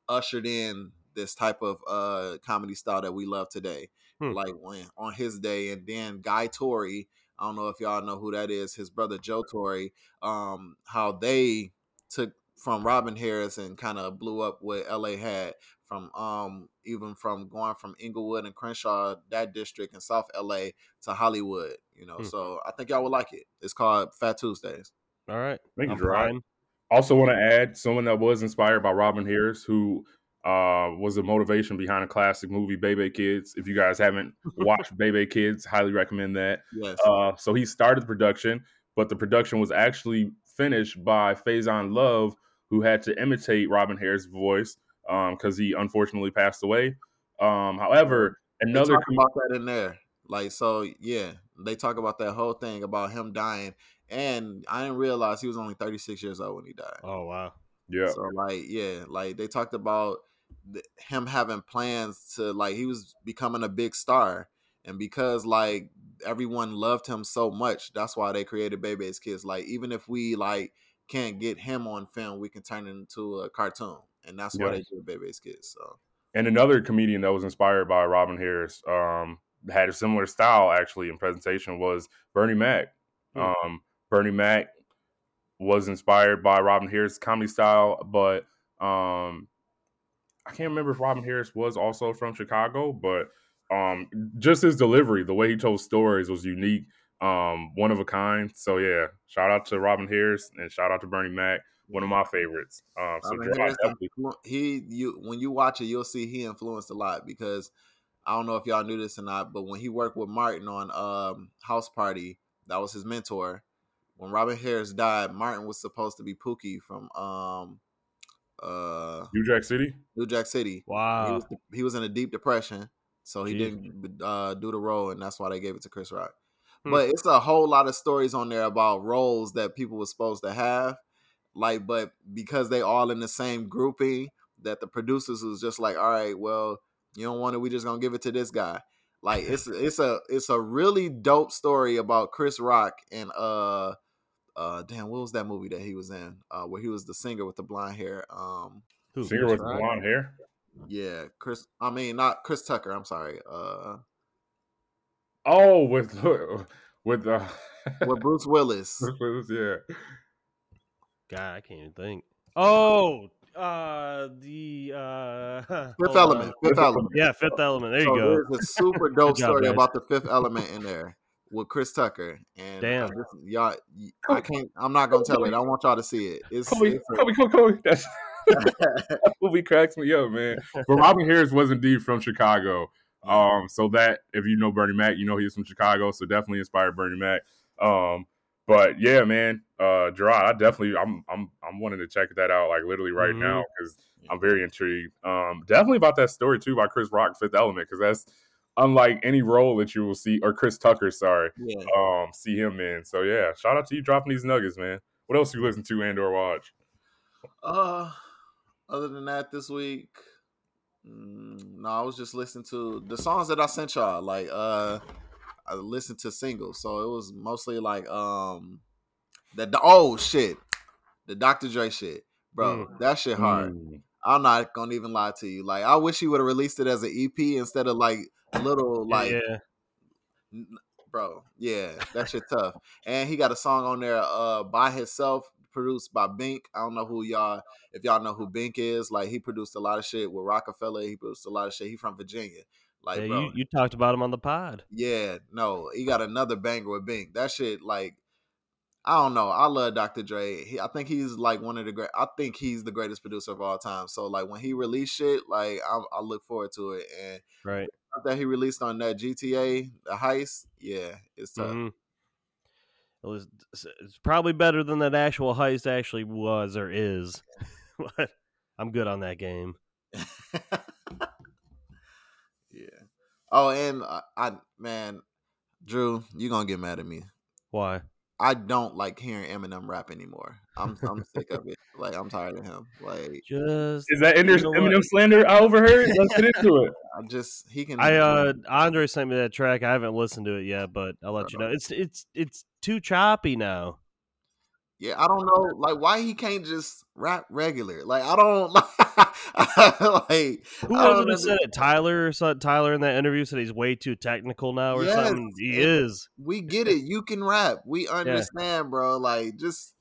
ushered in this type of uh, comedy style that we love today, hmm. like when, on his day. And then Guy Torre, I don't know if y'all know who that is, his brother Joe Torre, um, how they took from Robin Harris and kind of blew up what L A had from um, even from going from Inglewood and Crenshaw, that district in South L A, to Hollywood, you know, hmm. so I think y'all would like it. It's called Fat Tuesdays. All right. Thank you, Ryan. Also want to add someone that was inspired by Robin Harris, who Uh, was the motivation behind a classic movie, Bebe's Kids. If you guys haven't watched Bebe's Kids, highly recommend that. Yes. Uh, so he started the production, but the production was actually finished by Faison Love, who had to imitate Robin Harris' voice because um, he unfortunately passed away. Um, however, another they talk about that in there, like so, yeah, they talk about that whole thing about him dying, and I didn't realize he was only thirty-six years old when he died. Oh wow, yeah. So like, yeah, like they talked about him having plans to like he was becoming a big star, and because like everyone loved him so much, that's why they created Bebe's Kids. Like even if we like can't get him on film, we can turn it into a cartoon, and that's why yes. they did Bebe's Kids. So, and another comedian that was inspired by Robin Harris um had a similar style actually in presentation was Bernie Mac. Mm-hmm. um Bernie Mac was inspired by Robin Harris' comedy style, but um I can't remember if Robin Harris was also from Chicago, but um, just his delivery, the way he told stories was unique, um, one of a kind. So, yeah, shout out to Robin Harris and shout out to Bernie Mac, one of my favorites. Um, so Harris, he, you, when you watch it, you'll see he influenced a lot because I don't know if y'all knew this or not, but when he worked with Martin on um, House Party, that was his mentor. When Robin Harris died, Martin was supposed to be Pookie from um, – Uh, New Jack City? New Jack City. Wow. He was, he was in a deep depression, so he Jeez. didn't uh, do the role, and that's why they gave it to Chris Rock. Hmm. But it's a whole lot of stories on there about roles that people were supposed to have, like, but because they all in the same grouping, that the producers was just like, all right, well, you don't want it, we just gonna give it to this guy. Like, it's it's a it's a really dope story about Chris Rock and uh. Uh, damn, what was that movie that he was in? Uh, where he was the singer with the blonde hair. Um, Who, singer with the blonde hair? Yeah, Chris. I mean, not Chris Tucker. I'm sorry. Uh, oh, with with uh, with Bruce Willis. Bruce Willis, yeah. God, I can't even think. Oh, uh, the uh, Fifth Element. Fifth Element. Yeah, Fifth Element. There you so go. There's a super dope job, story man. about the Fifth Element in there. With Chris Tucker and Damn. Uh, y'all, I can't. I'm not gonna tell it. I want y'all to see it. It's Kobe, it's a, Kobe, Kobe, Kobe. That's, that movie cracks me up, man. But Robin Harris was indeed from Chicago. Um, so that if you know Bernie Mac, you know he's from Chicago. So definitely inspired Bernie Mac. Um, but yeah, man, uh, Gerard, I definitely, I'm, I'm, I'm wanting to check that out like literally right mm-hmm. now because I'm very intrigued. Um, definitely about that story too by Chris Rock, Fifth Element, because that's. Unlike any role that you will see, or Chris Tucker, sorry, yeah. um, see him in. So yeah, shout out to you dropping these nuggets, man. What else you listen to and or watch? Uh, other than that, this week, mm, no, I was just listening to the songs that I sent y'all. Like, uh, I listened to singles, so it was mostly like um, the, the oh shit, the Doctor Dre shit, bro. Mm. That shit hard. Mm. I'm not gonna even lie to you. Like, I wish he would have released it as an E P instead of like little like. Yeah. N- bro, yeah, that shit tough. And he got a song on there uh, by himself, produced by Bink. I don't know who y'all, if y'all know who Bink is. Like, he produced a lot of shit with Rockefeller. He produced a lot of shit. He from Virginia. Like, yeah, bro, you, you talked about him on the pod. Yeah, no, he got another banger with Bink. That shit, like, I don't know. I love Doctor Dre. He, I think he's like one of the great. I think he's the greatest producer of all time. So like when he released shit, like I, I look forward to it. And right. that he released on that G T A, the heist. Yeah, it's tough. Mm-hmm. It was. It's probably better than that actual heist actually was or is. I'm good on that game. Yeah. Oh, and I, I man, Drew, you're gonna get mad at me. Why? I don't like hearing Eminem rap anymore. I'm I'm sick of it. Like, I'm tired of him. Like, just is that Eminem what? slander I overheard? Let's get into it. I just he can. I uh, Andre sent me that track. I haven't listened to it yet, but I'll let you know. It's it's it's too choppy now. Yeah, I don't know. Like, why he can't just rap regular? Like, I don't like. like Who was it that said it? Tyler or something? Tyler in that interview said he's way too technical now or yes, something. He is. We get it. You can rap. We understand, yeah. bro. Like, just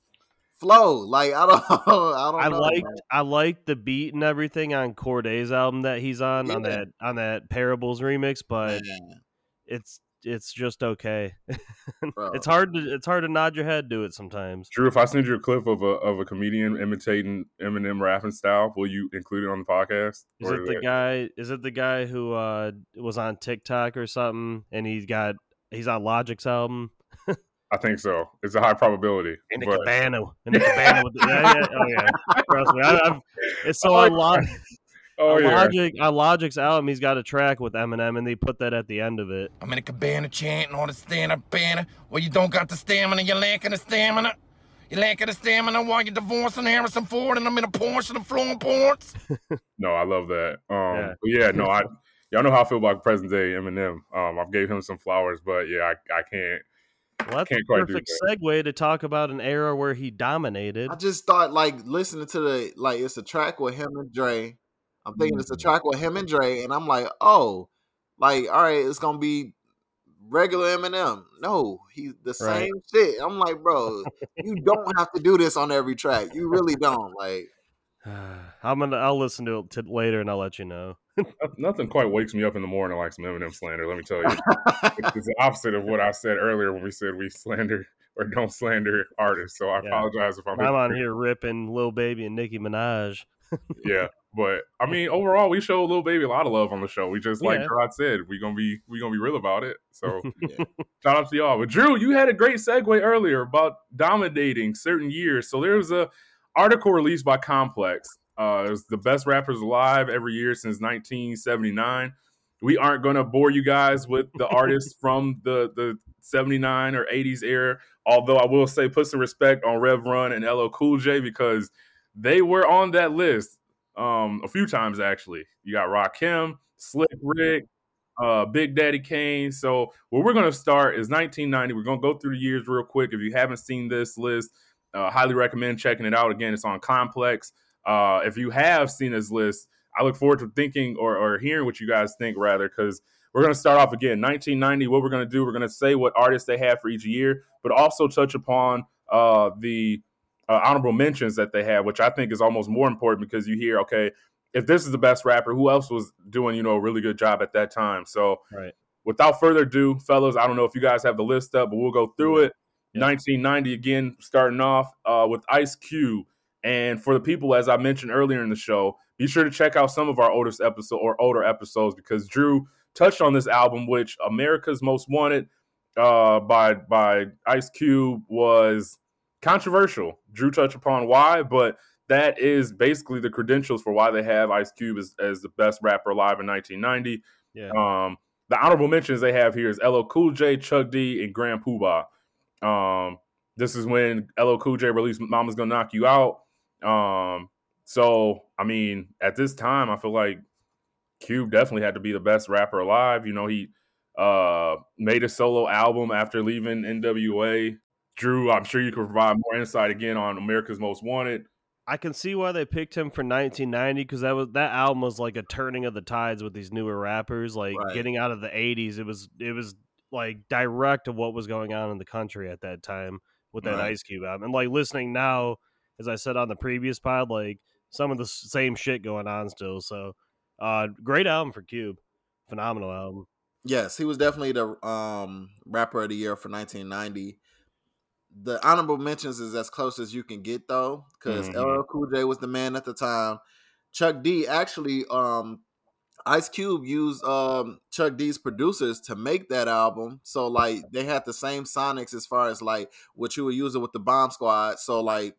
flow. Like, I don't. I don't. I know, liked. Bro. I liked the beat and everything on Corday's album that he's on yeah. on that on that Parables remix, but yeah. it's. It's just okay. it's hard to it's hard to nod your head to it sometimes. Drew, if I send you a clip of a of a comedian imitating Eminem rapping style, will you include it on the podcast? Is it the that... guy? Is it the guy who uh, was on TikTok or something? And he's got he's on Logic's album. I think so. It's a high probability. In the but... cabana, in the cabana with the yeah, yeah, oh yeah. Trust me, I, I've, it's so oh, unlocked. Oh, on, yeah. Logic, on Logic's album, he's got a track with Eminem, and they put that at the end of it. I'm in a cabana chanting on a stand up banner. Well, you don't got the stamina, you're lacking the stamina. You're lacking the stamina while you're divorcing Harrison Ford, and I'm in a Porsche and I'm flowing ports. No, I love that. Um, yeah. yeah, no, I y'all know how I feel about present day Eminem. Um, I've gave him some flowers, but yeah, I, I can't. Well, that's Can't a perfect that. segue to talk about an era where he dominated. I just thought, like, listening to the, like, it's a track with him and Dre. I'm thinking it's a track with him and Dre, and I'm like, oh, like, all right, it's going to be regular Eminem. No, he's the right. same shit. I'm like, bro, you don't have to do this on every track. You really don't. Like, I'm gonna, I'll listen to it t- later, and I'll let you know. Nothing quite wakes me up in the morning like some Eminem slander, let me tell you. It's the opposite of what I said earlier when we said we slander or don't slander artists, so I yeah. apologize if I'm... I'm on here ripping Lil Baby and Nicki Minaj. Yeah. But I mean, overall, we show Lil Baby a lot of love on the show. We just, like yeah. Gerard said, we gonna be we gonna be real about it. So yeah. Shout out to y'all. But Drew, you had a great segue earlier about dominating certain years. So there was a article released by Complex. Uh, it was the best rappers alive every year since nineteen seventy-nine. We aren't gonna bore you guys with the artists from the the seventy-nine or eighties era. Although I will say, put some respect on Rev Run and L L Cool J because they were on that list. Um, a few times actually. You got Rakim, Slick Rick, uh, Big Daddy Kane. So what we're gonna start is nineteen ninety. We're gonna go through the years real quick. If you haven't seen this list, uh, highly recommend checking it out. Again, it's on Complex. Uh, if you have seen this list, I look forward to thinking or, or hearing what you guys think rather, because we're gonna start off again nineteen ninety. What we're gonna do, we're gonna say what artists they have for each year, but also touch upon uh, the Uh, honorable mentions that they have, which I think is almost more important because you hear, okay, if this is the best rapper, who else was doing, you know, a really good job at that time? So right. without further ado, fellas, I don't know if you guys have the list up, but we'll go through it. Yeah. nineteen ninety again, starting off uh, with Ice Cube. And for the people, as I mentioned earlier in the show, be sure to check out some of our oldest episode or older episodes because Drew touched on this album, which America's Most Wanted uh, by by Ice Cube was controversial. Drew touched upon why, but that is basically the credentials for why they have Ice Cube as, as the best rapper alive in nineteen ninety. Yeah. Um, the honorable mentions they have here is L L Cool J, Chuck D, and Grand Poobah. Um, this is when L L Cool J released Mama's Gonna Knock You Out. Um, so, I mean, at this time, I feel like Cube definitely had to be the best rapper alive. You know, he uh, made a solo album after leaving N W A. Drew, I'm sure you can provide more insight again on America's Most Wanted. I can see why they picked him for nineteen ninety, because that was that album was like a turning of the tides with these newer rappers, like right. getting out of the eighties. It was it was like direct of what was going on in the country at that time with that right. Ice Cube album. And like listening now, as I said on the previous pod, like some of the same shit going on still. So uh, great album for Cube, phenomenal album. Yes, he was definitely the um, rapper of the year for nineteen ninety. The honorable mentions is as close as you can get, though, because mm-hmm. L L Cool J was the man at the time. Chuck D, actually, um, Ice Cube used um, Chuck D's producers to make that album. So, like, they had the same sonics as far as, like, what you were using with the Bomb Squad. So, like,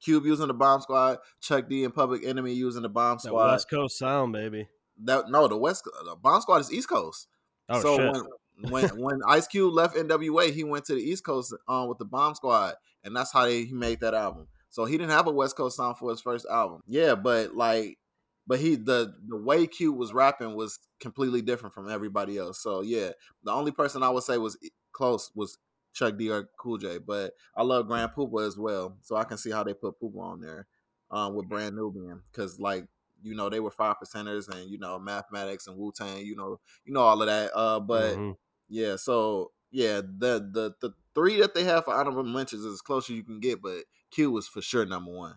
Cube using the Bomb Squad, Chuck D and Public Enemy using the Bomb Squad. That West Coast sound, baby. That No, the West the Bomb Squad is East Coast. Oh, so shit. When, when when Ice Cube left N W A, he went to the East Coast um, with the Bomb Squad, and that's how they, he made that album. So he didn't have a West Coast sound for his first album. Yeah, but like, but he the the way Cube was rapping was completely different from everybody else. So yeah, the only person I would say was close was Chuck D or Cool J. But I love Grand Poopa as well, so I can see how they put Poopa on there um, with Brand Nubian, because like. You know, they were five percenters and, you know, Mathematics and Wu-Tang, you know, you know, all of that. Uh, but, mm-hmm. yeah, so, yeah, the, the the three that they have for honorable mentions is as close as you can get, but Q was for sure number one.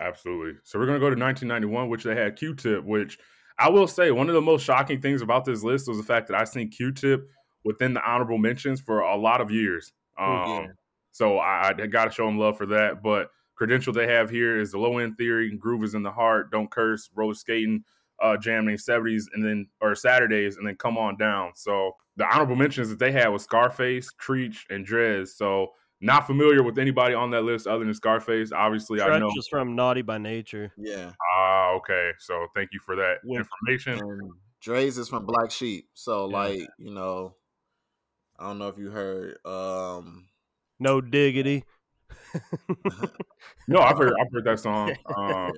Absolutely. So we're going to go to nineteen ninety-one, which they had Q-Tip, which I will say one of the most shocking things about this list was the fact that I've seen Q-Tip within the honorable mentions for a lot of years. Um, oh, yeah. So I, I got to show them love for that, but... Credential they have here is The Low End Theory, Groove Is in the Heart, Don't Curse, Roller Skating, uh, Jam Named seventies, and then or Saturdays, and then Come On Down. So the honorable mentions that they had was Scarface, Treach, and Drez. So not familiar with anybody on that list other than Scarface. Obviously, Treach I know just from Naughty by Nature. Yeah. Ah, uh, okay. So thank you for that yeah. information. And Drez is from Black Sheep. So yeah. like you know, I don't know if you heard. Um... No Diggity. no, I've heard I've heard that song, um,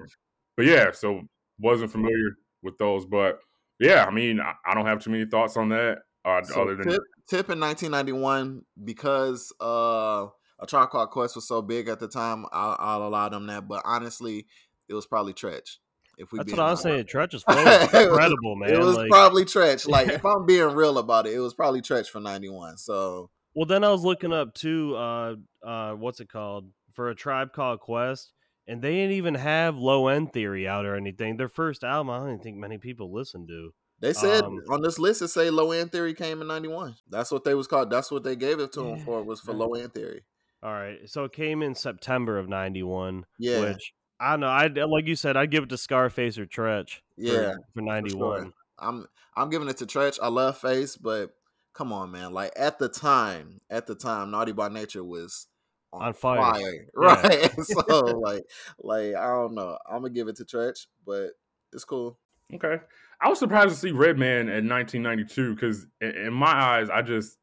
but yeah, so wasn't familiar with those, but yeah, I mean, I, I don't have too many thoughts on that. Uh, so other than tip, tip in nineteen ninety-one, because uh, A Tribe Called Quest was so big at the time, I'll, I'll allow them that. But honestly, it was probably Tretch. If we that's what I was saying. Tretch is incredible, man. It was like, probably Tretch. Like if I'm being real about it, it was probably Tretch for ninety-one. So. Well, then I was looking up, too, uh, uh, what's it called, for A Tribe Called Quest, and they didn't even have Low End Theory out or anything. Their first album, I don't even think many people listen to. They said, um, on this list, it say Low End Theory came in ninety-one. That's what they was called. That's what they gave it to them for, was for Low End Theory. All right, so it came in September of ninety-one, yeah. which, I don't know, I'd, like you said, I'd give it to Scarface or Tretch yeah, for, for ninety-one. For sure. I'm I'm giving it to Tretch. I love Face, but... Come on, man. Like at the time, at the time, Naughty by Nature was on, on fire. fire. Right. Yeah. so like like I don't know. I'm gonna give it to Tretch, but it's cool. Okay. I was surprised to see Redman in nineteen ninety-two, because in my eyes, I just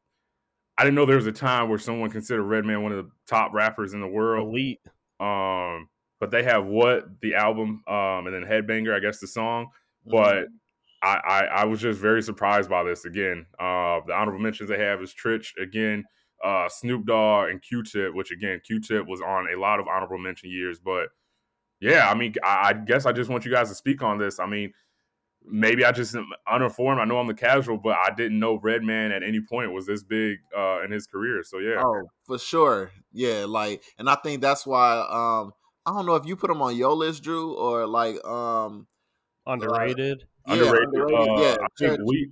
I didn't know there was a time where someone considered Redman one of the top rappers in the world. Elite. Um, but they have what? The album, um, and then Headbanger, I guess the song. Mm-hmm. But I, I, I was just very surprised by this again. Uh, the honorable mentions they have is Tretch again, uh, Snoop Dogg, and Q-Tip, which again, Q-Tip was on a lot of honorable mention years. But yeah, I mean, I, I guess I just want you guys to speak on this. I mean, maybe I just am uninformed. I know I'm the casual, but I didn't know Redman at any point was this big uh, in his career. So yeah. Oh, for sure. Yeah, like, and I think that's why, um, I don't know if you put him on your list, Drew, or like... um, Underrated. Like, Yeah, underrated. underrated uh, yeah, I think weed,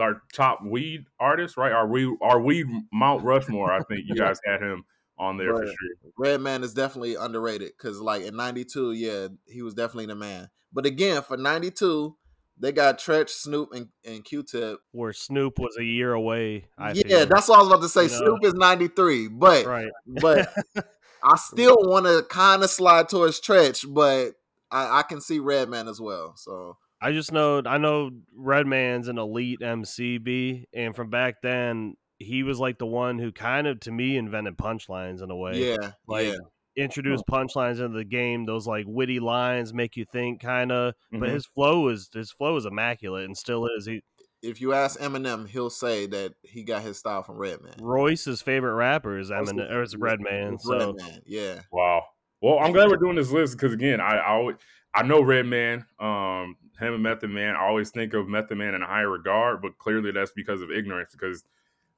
our top weed artist, right? Our weed, our weed Mount Rushmore. I think you yeah. guys had him on there right. for sure. Redman is definitely underrated because, like in ninety-two, yeah, he was definitely the man. But again, for ninety-two, they got Tretch, Snoop, and, and Q-Tip. Where Snoop was a year away. I yeah, think. That's what I was about to say. You Snoop know? Is ninety-three, but right. but I still want to kind of slide towards Tretch, but I, I can see Redman as well. So. I just know, I know Redman's an elite M C B, and from back then, he was like the one who kind of, to me, invented punchlines in a way. Yeah, like yeah. introduced punchlines into the game. Those like witty lines make you think, kind of. Mm-hmm. But his flow is his flow is immaculate, and still is. He, if you ask Eminem, he'll say that he got his style from Redman. Royce's favorite rapper is Eminem, or is Redman. So Redman, yeah. Wow. Well, I'm glad we're doing this list because, again, I I, always, I know Redman, um, him and Method Man. I always think of Method Man in a higher regard, but clearly that's because of ignorance, because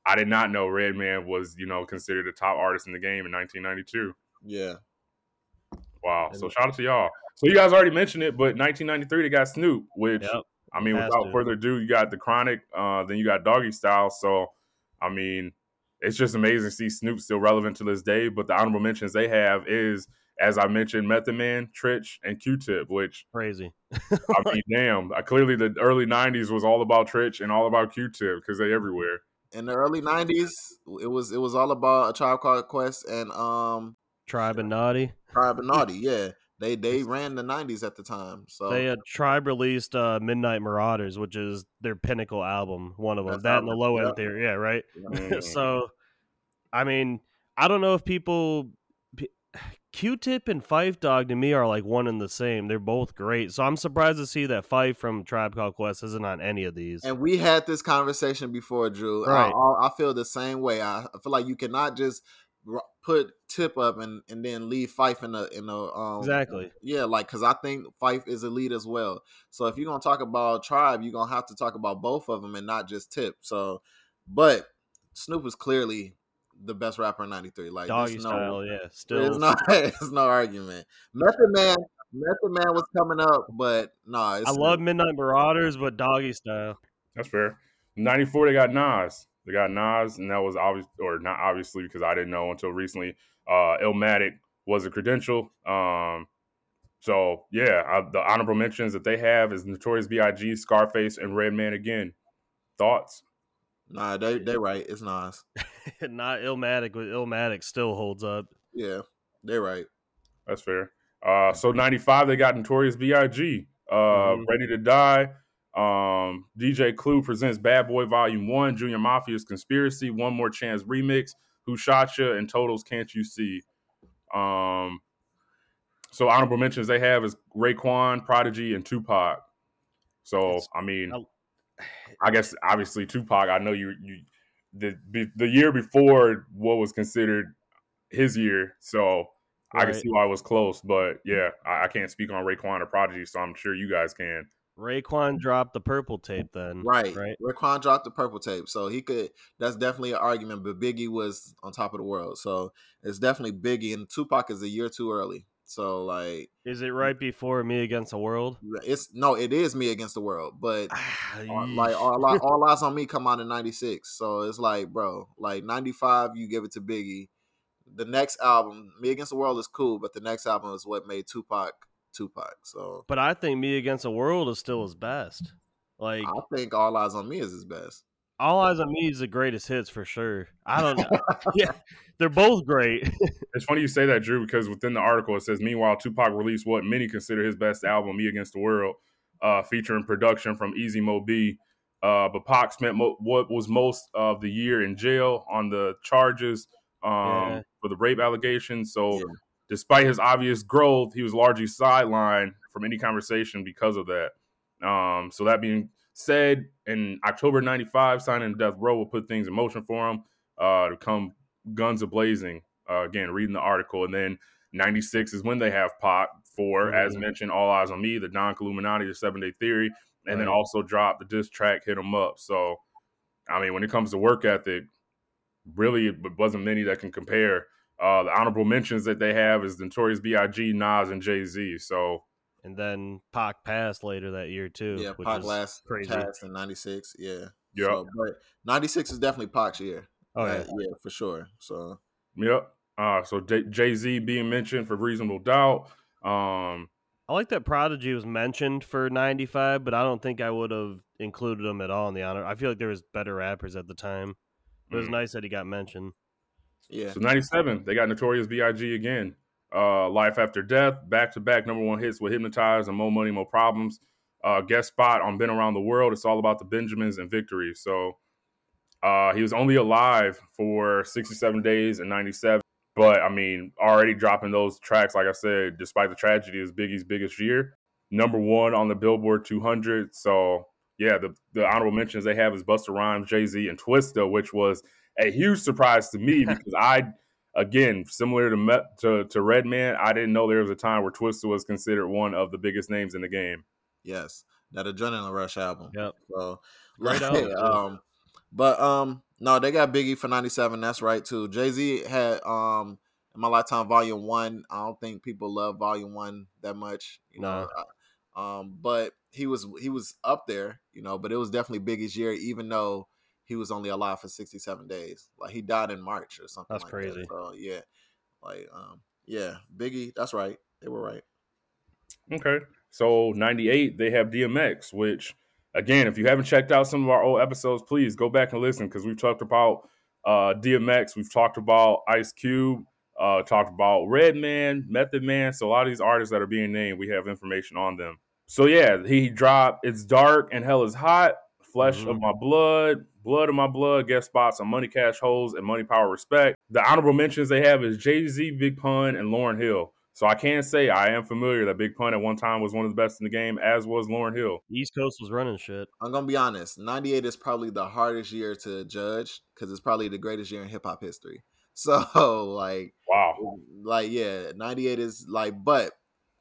I did not know Redman was, you know, considered the top artist in the game in nineteen ninety-two. Yeah. Wow. So shout out to y'all. So you guys already mentioned it, but nineteen ninety-three, they got Snoop, which, yep. I mean, That's without it. further ado, you got The Chronic, uh, then you got Doggy Style. So, I mean, it's just amazing to see Snoop still relevant to this day. But the honorable mentions they have is, as I mentioned, Method Man, Tritch, and Q-Tip, which... Crazy. I mean, damn. I, clearly, the early nineties was all about Tritch and all about Q-Tip because they everywhere. In the early nineties, it was it was all about A Tribe Called Quest and... um. Tribe and Naughty. Tribe and Naughty, yeah. They they ran the nineties at the time. So they had Tribe released uh, Midnight Marauders, which is their pinnacle album, one of them. That's that and the Low End Theory, yeah, right? Yeah. So, I mean, I don't know if people... Q-Tip and Fife Dog to me are like one and the same. They're both great. So I'm surprised to see that Fife from Tribe Called Quest isn't on any of these. And we had this conversation before, Drew. Right. I, I feel the same way. I feel like you cannot just... put Tip up and, and then leave Fife in the in the um, exactly yeah like because I think Fife is a lead as well. So if you're gonna talk about Tribe, you're gonna have to talk about both of them and not just Tip. So, but Snoop was clearly the best rapper in ninety-three. Like Doggy no, Style, yeah, still it's no it's no argument. Method Man, Method Man was coming up, but no, nah, I Snoop. love Midnight Marauders, but Doggy Style. That's fair. ninety-four, they got Nas. They got Nas, and that was obvious, or not obviously, because I didn't know until recently. Uh, Illmatic was a credential. Um, so, yeah, I, the honorable mentions that they have is Notorious B I G, Scarface, and Redman again. Thoughts? Nah, they they right. It's Nas. Not Illmatic, but Illmatic still holds up. Yeah, they right. That's fair. Uh, so, ninety-five, they got Notorious B I G, uh, mm-hmm. Ready to Die. Um, D J Clue presents Bad Boy Volume One, Junior Mafia's Conspiracy, One More Chance Remix, Who Shot Ya, and Total's Can't You See. Um, so honorable mentions they have is Raekwon, Prodigy, and Tupac. So I mean, I guess obviously Tupac. I know you you the the year before what was considered his year, so right. I can see why it was close. But yeah, I, I can't speak on Raekwon or Prodigy, so I'm sure you guys can. Raekwon dropped the purple tape then. Right. right. Raekwon dropped the purple tape. So he could, that's definitely an argument, but Biggie was on top of the world. So it's definitely Biggie, and Tupac is a year too early. So like. Is it right before Me Against the World? It's No, it is Me Against the World, but all, like all, all Eyes on Me come out in ninety-six. So it's like, bro, like ninety-five, you give it to Biggie. The next album, Me Against the World is cool, but the next album is what made Tupac. Tupac. So, but I think Me Against the World is still his best. Like, I think All Eyes on Me is his best. All Eyes on Me is the greatest hits for sure. I don't know. Yeah, they're both great. It's funny you say that, Drew, because within the article it says, meanwhile, Tupac released what many consider his best album, Me Against the World, uh, featuring production from Easy Mo B. Uh, but Pac spent mo- what was most of the year in jail on the charges um, yeah. for the rape allegations. So. Yeah. Despite his obvious growth, he was largely sidelined from any conversation because of that. Um, so that being said, in October ninety-five, signing Death Row will put things in motion for him uh, to come guns a-blazing. Uh, again, reading the article. And then ninety-six is when they have Pac for, mm-hmm. as mentioned, All Eyes on Me, the Don Illuminati, the Seven Day Theory, and right. then also dropped the diss track, Hit 'Em Up. So, I mean, when it comes to work ethic, really it wasn't many that can compare. Uh, the honorable mentions that they have is Notorious B I G, Nas, and Jay-Z. So, and then Pac passed later that year too. Yeah, which Pac is last crazy. Passed in ninety-six. Yeah, yeah. So, but ninety-six is definitely Pac's year. Oh yeah, uh, yeah, for sure. So, yep. Uh, so J- Jay-Z being mentioned for Reasonable Doubt. Um, I like that Prodigy was mentioned for ninety-five, but I don't think I would have included him at all in the honor. I feel like there was better rappers at the time. It was mm. nice that he got mentioned. Yeah. So ninety-seven, they got Notorious B I G again. Uh, Life After Death, back-to-back number one hits with Hypnotize and Mo Money, Mo Problems. Uh, guest spot on Been Around the World. It's all about the Benjamins and victory. So uh, he was only alive for sixty-seven days in ninety-seven. But, I mean, already dropping those tracks, like I said, despite the tragedy, is Biggie's biggest year. Number one on the Billboard two hundred. So, yeah, the, the honorable mentions they have is Busta Rhymes, Jay-Z, and Twista, which was... a huge surprise to me because I Again, similar to, to to Redman, I didn't know there was a time where Twista was considered one of the biggest names in the game. Yes, that Adrenaline Rush album. Yep. So, right on. um, but um, no, they got Biggie for ninety-seven. That's right too. Jay-Z had um, in my lifetime, Volume One. I don't think people love Volume One that much, you nah. know. I, um, but he was he was up there, you know. But it was definitely Biggie's year, even though he was only alive for sixty-seven days. Like, he died in March or something. That's like crazy. That. So, yeah. Like, um, yeah, Biggie, that's right. They were right. Okay. So, ninety-eight, they have D M X, which, again, if you haven't checked out some of our old episodes, please go back and listen, because we've talked about uh, D M X. We've talked about Ice Cube, uh, talked about Redman, Method Man. So, a lot of these artists that are being named, we have information on them. So, yeah, he dropped It's Dark and Hell Is Hot, Flesh mm-hmm. of My Blood, Blood of My Blood, guest spots on Money Cash Holes and Money Power Respect. The honorable mentions they have is Jay-Z, Big Pun, and Lauryn Hill. So I can say I am familiar that Big Pun at one time was one of the best in the game, as was Lauryn Hill. East Coast was running shit. I'm going to be honest. ninety-eight is probably the hardest year to judge, because it's probably the greatest year in hip-hop history. So, like, wow. Like, yeah, ninety-eight is like, but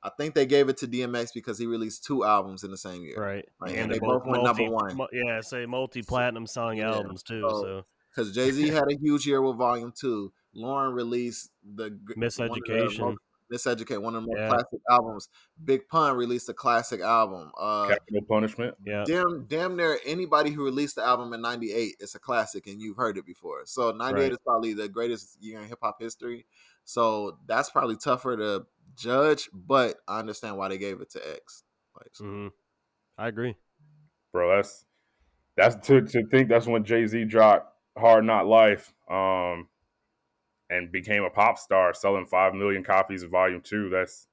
I think they gave it to D M X because he released two albums in the same year. Right. Like, and, and they both went multi, number one. Mu- yeah, say multi-platinum selling yeah. albums too. So, Because so. Jay-Z had a huge year with Volume two. Lauryn released the... Miseducation. Miseducation, one of the more yeah. classic albums. Big Pun released a classic album. Uh, Capital Punishment. Yeah. Damn, damn near anybody who released the album in ninety-eight is a classic and you've heard it before. So ninety-eight right. is probably the greatest year in hip-hop history. So that's probably tougher to... judge, but I understand why they gave it to X. Like, so. mm-hmm. I agree, bro. That's that's to to think that's when Jay-Z dropped Hard Knock Life, um, and became a pop star, selling five million copies of Volume Two. That's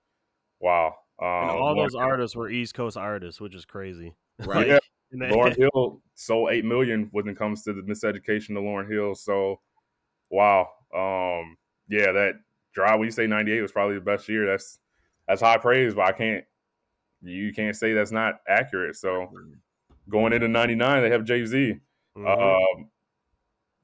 wow. Um, and all those Lauryn artists were East Coast artists, which is crazy, right? Yeah. Lauryn Hill sold eight million when it comes to the Miseducation of Lauryn Hill. So wow, um, yeah, that. Gerard, when you say ninety-eight was probably the best year, that's that's high praise, but I can't you can't say that's not accurate. So going into ninety-nine, they have Jay-Z. Mm-hmm. Um,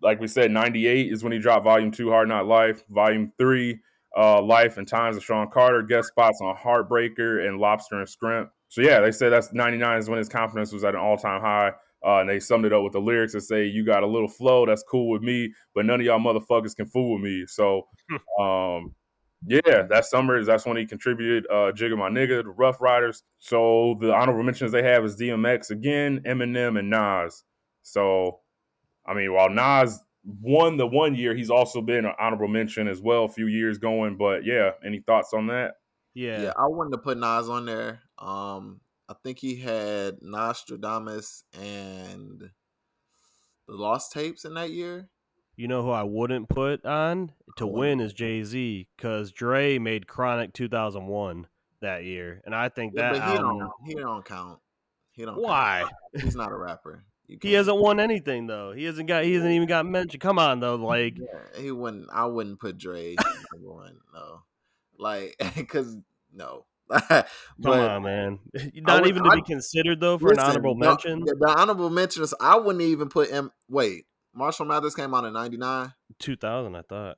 like we said, ninety-eight is when he dropped Volume two, Hard Knock Life, Volume three, uh, Life and Times of Sean Carter, guest spots on Heartbreaker and Lobster and Scrimp. So yeah, they said that's ninety-nine is when his confidence was at an all-time high. Uh, and they summed it up with the lyrics that say, "You got a little flow, that's cool with me, but none of y'all motherfuckers can fool with me." So, um, yeah, that summer is that's when he contributed uh, "Jigga My Nigga," the Rough Riders. So the honorable mentions they have is D M X again, Eminem, and Nas. So, I mean, while Nas won the one year, he's also been an honorable mention as well, a few years going. But yeah, any thoughts on that? Yeah, yeah, I wanted to put Nas on there. Um, I think he had Nostradamus and the Lost Tapes in that year. You know who I wouldn't put on to win is Jay-Z, because Dre made Chronic two thousand one that year, and I think yeah, that but he album... Don't, he don't count. He don't. Why? Count. He's not a rapper. He hasn't won anything though. He hasn't got. He hasn't even got mentioned. Come on though, like yeah, he wouldn't. I wouldn't put Dre number one. No, like because no. Come on, man. Not even to I, be considered, though, for listen, an honorable mention? No, the honorable mentions, I wouldn't even put him... Wait, Marshall Mathers came out in ninety-nine? two thousand, I thought.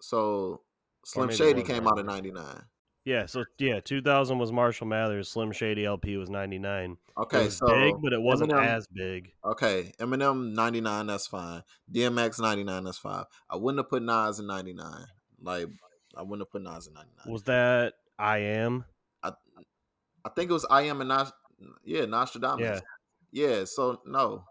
So, Slim Shady came one. Out in ninety-nine. Yeah, so, yeah, two thousand was Marshall Mathers. Slim Shady L P was ninety-nine. Okay, it was so... big, but it wasn't Eminem, as big. Okay, Eminem, ninety-nine, that's fine. D M X, ninety-nine, that's fine. I wouldn't have put Nas in ninety-nine. Like, I wouldn't have put Nas in ninety-nine. Was that... I am. I, I think it was I am and Nost- yeah Nostradamus. Yeah. yeah so no.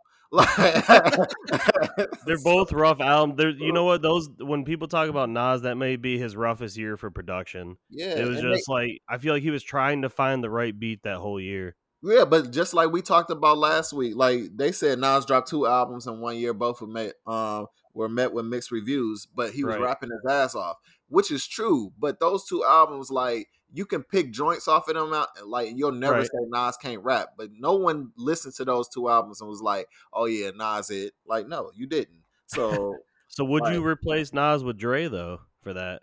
They're both rough albums. They're, you know what? Those when people talk about Nas, that may be his roughest year for production. Yeah. It was just they, like I feel like he was trying to find the right beat that whole year. Yeah, but just like we talked about last week, like they said Nas dropped two albums in one year. Both were met um were met with mixed reviews, but he was right. rapping his ass off. Which is true, but those two albums, like you can pick joints off of them out, like you'll never right. say Nas can't rap. But no one listened to those two albums and was like, "Oh yeah, Nas it." Like, no, you didn't. So, so would like, you replace Nas with Dre though for that?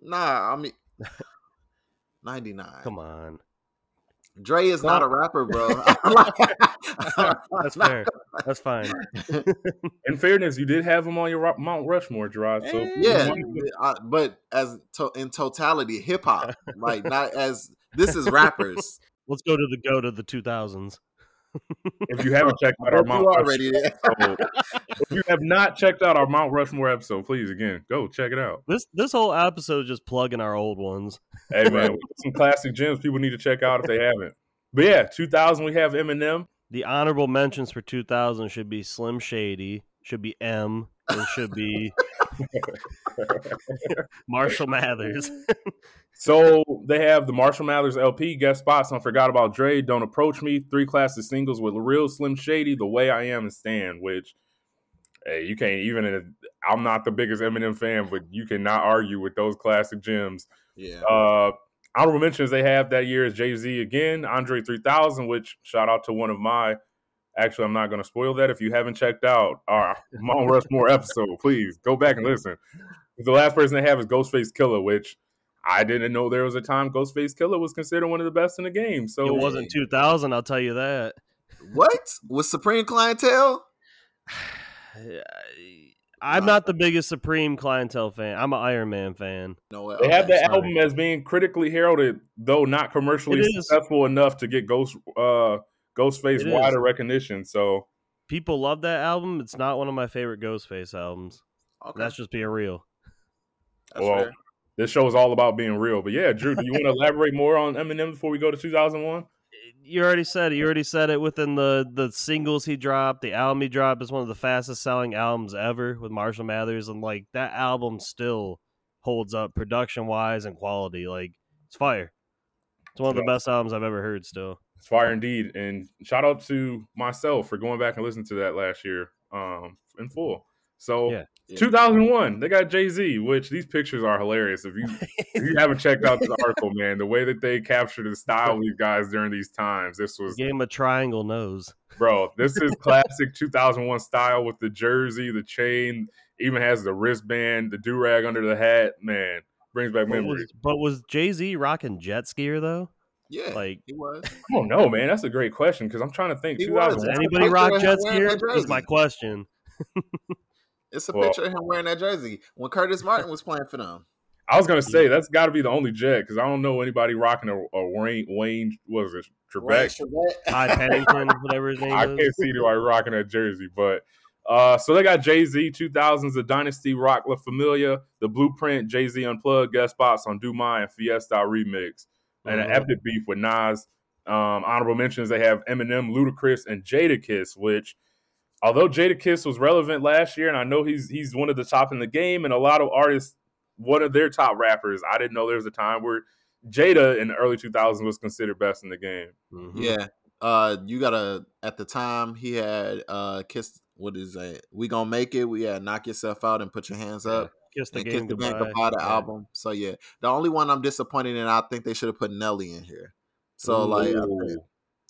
Nah, I mean, ninety-nine. Come on, Dre is well, not a rapper, bro. That's fair. That's fine. In fairness, you did have him on your Mount Rushmore, Gerard. So yeah, I, but as to, in totality, hip hop, like not as this is rappers. Let's go to the go to the two thousands. If you haven't checked out our Mount Rushmore episode, if you have not checked out our Mount Rushmore episode, please again go check it out. This this whole episode is just plugging our old ones. Hey man, some classic gems people need to check out if they haven't. But yeah, two thousand we have Eminem. The honorable mentions for two thousand should be Slim Shady, should be M, and should be Marshall Mathers. So they have the Marshall Mathers L P, guest spots on Forgot About Dre, Don't Approach Me, three classic singles with Real Slim Shady, The Way I Am, and Stan, which, hey, you can't even, a, I'm not the biggest Eminem fan, but you cannot argue with those classic gems. Yeah. Uh, honorable mentions they have that year is Jay-Z again, Andre three thousand, which shout out to one of my, actually, I'm not going to spoil that. If you haven't checked out our Mount Rushmore episode, please go back and listen. The last person they have is Ghostface Killah, which I didn't know there was a time Ghostface Killah was considered one of the best in the game. So it wasn't two thousand, I'll tell you that. What? Was Supreme Clientele? I'm not the biggest Supreme Clientele fan. I'm an Iron Man fan. No, okay. They have that Sorry. album as being critically heralded, though not commercially successful enough to get Ghost uh, Ghostface it wider is. recognition. So people love that album. It's not one of my favorite Ghostface albums. Okay. That's just being real. That's well, fair. This show is all about being real. But yeah, Drew, do you want to elaborate more on Eminem before we go to two thousand one? You already said it. You already said it within the, the singles he dropped, the album he dropped is one of the fastest selling albums ever with Marshall Mathers. And like that album still holds up production wise and quality. Like it's fire. It's one of the best albums I've ever heard still. It's fire indeed. And shout out to myself for going back and listening to that last year um, in full. So yeah. two thousand one, they got Jay-Z, which these pictures are hilarious. If you if you haven't checked out this article, man, the way that they captured the style of these guys during these times, this was game of triangle nose, bro. This is classic two thousand one style with the jersey, the chain, even has the wristband, the do rag under the hat. Man, brings back but memories. Was, but was Jay-Z rocking jet skier though? Yeah, like he was. I don't know, man. That's a great question because I'm trying to think. Was anybody rock jet skier? That's my question. It's a well, picture of him wearing that jersey when Curtis Martin was playing for them. I was going to say, that's got to be the only jet, because I don't know anybody rocking a, a Wayne, Wayne, what was it, Trebek? Ty Pennington, whatever his name I is. I can't see anybody rocking that jersey. But uh, so they got Jay-Z, two thousands, The Dynasty, Rock La Familia, The Blueprint, Jay-Z Unplugged, guest spots on Do Mine, and Fiesta Remix, mm-hmm. and an epic beef with Nas. Um, honorable mentions, they have Eminem, Ludacris, and Jadakiss, which... Although Jadakiss was relevant last year, and I know he's he's one of the top in the game, and a lot of artists, one of their top rappers, I didn't know there was a time where Jada in the early two thousands was considered best in the game. Mm-hmm. Yeah. Uh, you got to, at the time, he had uh, Kiss, what is that? We Gonna Make It. We had Knock Yourself Out and Put Your Hands Up. Yeah. Kiss the and Game Kiss the Goodbye, goodbye the yeah. album. So, yeah. The only one I'm disappointed in, I think they should have put Nelly in here. So, Ooh. like,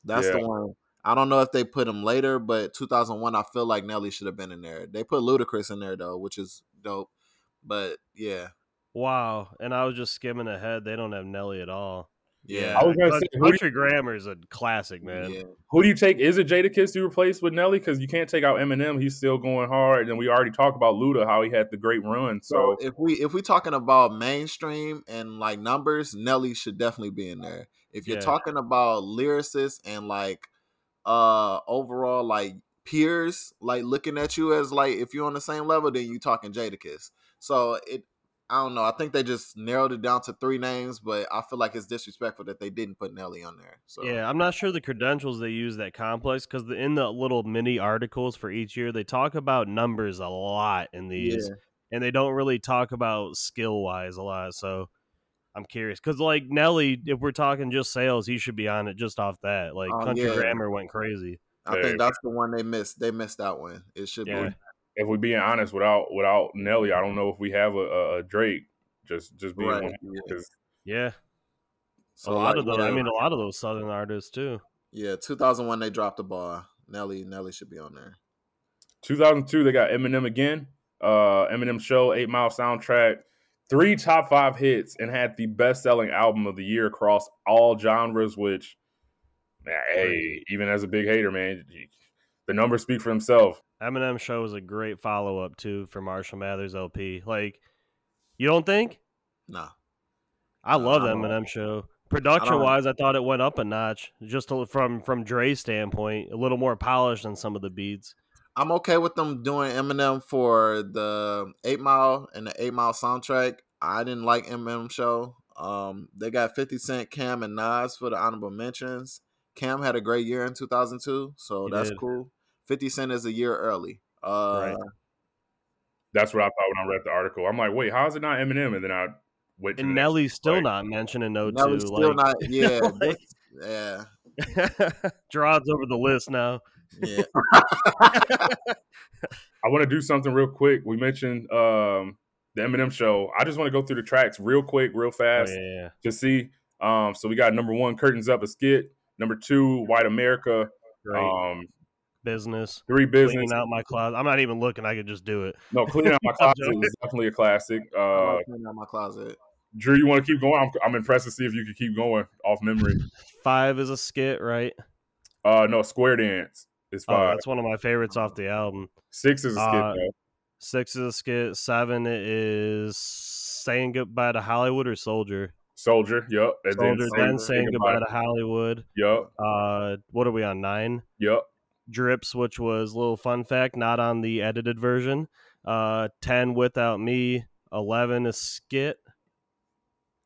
that's yeah. the one. I don't know if they put him later, but two thousand one, I feel like Nelly should have been in there. They put Ludacris in there, though, which is dope. But, yeah. Wow. And I was just skimming ahead. They don't have Nelly at all. Yeah. I was gonna say, Country you, Grammar is a classic, man. Yeah. Who do you take? Is it Jadakiss you replace with Nelly? Because you can't take out Eminem. He's still going hard. And we already talked about Luda, how he had the great run. So, so if we if we're talking about mainstream and, like, numbers, Nelly should definitely be in there. If you're yeah. talking about lyricists and, like, uh overall like peers like looking at you as like if you're on the same level, then you talking Jadakiss. So it I don't know, I think they just narrowed it down to three names, but I feel like it's disrespectful that they didn't put Nelly on there. So yeah, I'm not sure the credentials they use that complex, because the, in the little mini articles for each year they talk about numbers a lot in these yeah. and they don't really talk about skill wise a lot. So I'm curious, because like Nelly, if we're talking just sales, he should be on it just off that. Like um, Country yeah. Grammar went crazy. I hey. think that's the one they missed. They missed that one. It should yeah. be. If we're being honest, without without Nelly, I don't know if we have a, a Drake. Just just being right. one. Yeah. yeah. So a lot like, of those. Yeah. I mean, a lot of those Southern artists too. Yeah, two thousand one they dropped the ball. Nelly Nelly should be on there. two thousand two they got Eminem again. Uh, Eminem Show, Eight Mile soundtrack. Three top five hits and had the best-selling album of the year across all genres, which Hey, even as a big hater, man, the numbers speak for themselves. Eminem Show was a great follow-up, too, for Marshall Mathers L P. Like, you don't think? No. I love the Eminem Show. Production-wise, I, I thought it went up a notch, just to, from, from Dre's standpoint, a little more polished than some of the beats. I'm okay with them doing Eminem for the eight Mile and the eight Mile soundtrack. I didn't like Eminem Show. Um, they got fifty Cent, Cam, and Nas for the honorable mentions. Cam had a great year in two thousand two, so he that's did. cool. fifty Cent is a year early. Uh, right. That's what I thought when I read the article. I'm like, wait, how is it not Eminem? And then I went to And Nelly's still like, not mentioning no two. Nelly's still like, not, yeah. like, yeah. Gerard's over the list now. Yeah. I want to do something real quick. We mentioned um, the Eminem Show. I just want to go through the tracks real quick, real fast. Oh, yeah. To see. Um, so we got number one, Curtains Up, a skit. Number two, White America. Um, business. Three, Business. Cleaning Out My Closet. I'm not even looking. I could just do it. No, Cleaning Out My Closet was definitely a classic. Uh, Cleaning Out My Closet. Drew, you want to keep going? I'm, I'm impressed to see if you can keep going off memory. Five is a skit, right? Uh, no, Square Dance is five. Oh, that's one of my favorites off the album. Six is a skit, uh, though. Six is a skit. Seven is Saying Goodbye to Hollywood or Soldier. Soldier, yep. And Soldier, then, then Saying Goodbye to Hollywood. Yep. Uh, what are we on, nine? Yep. Drips, which was a little fun fact, not on the edited version. Uh, ten, Without Me. eleven is skit.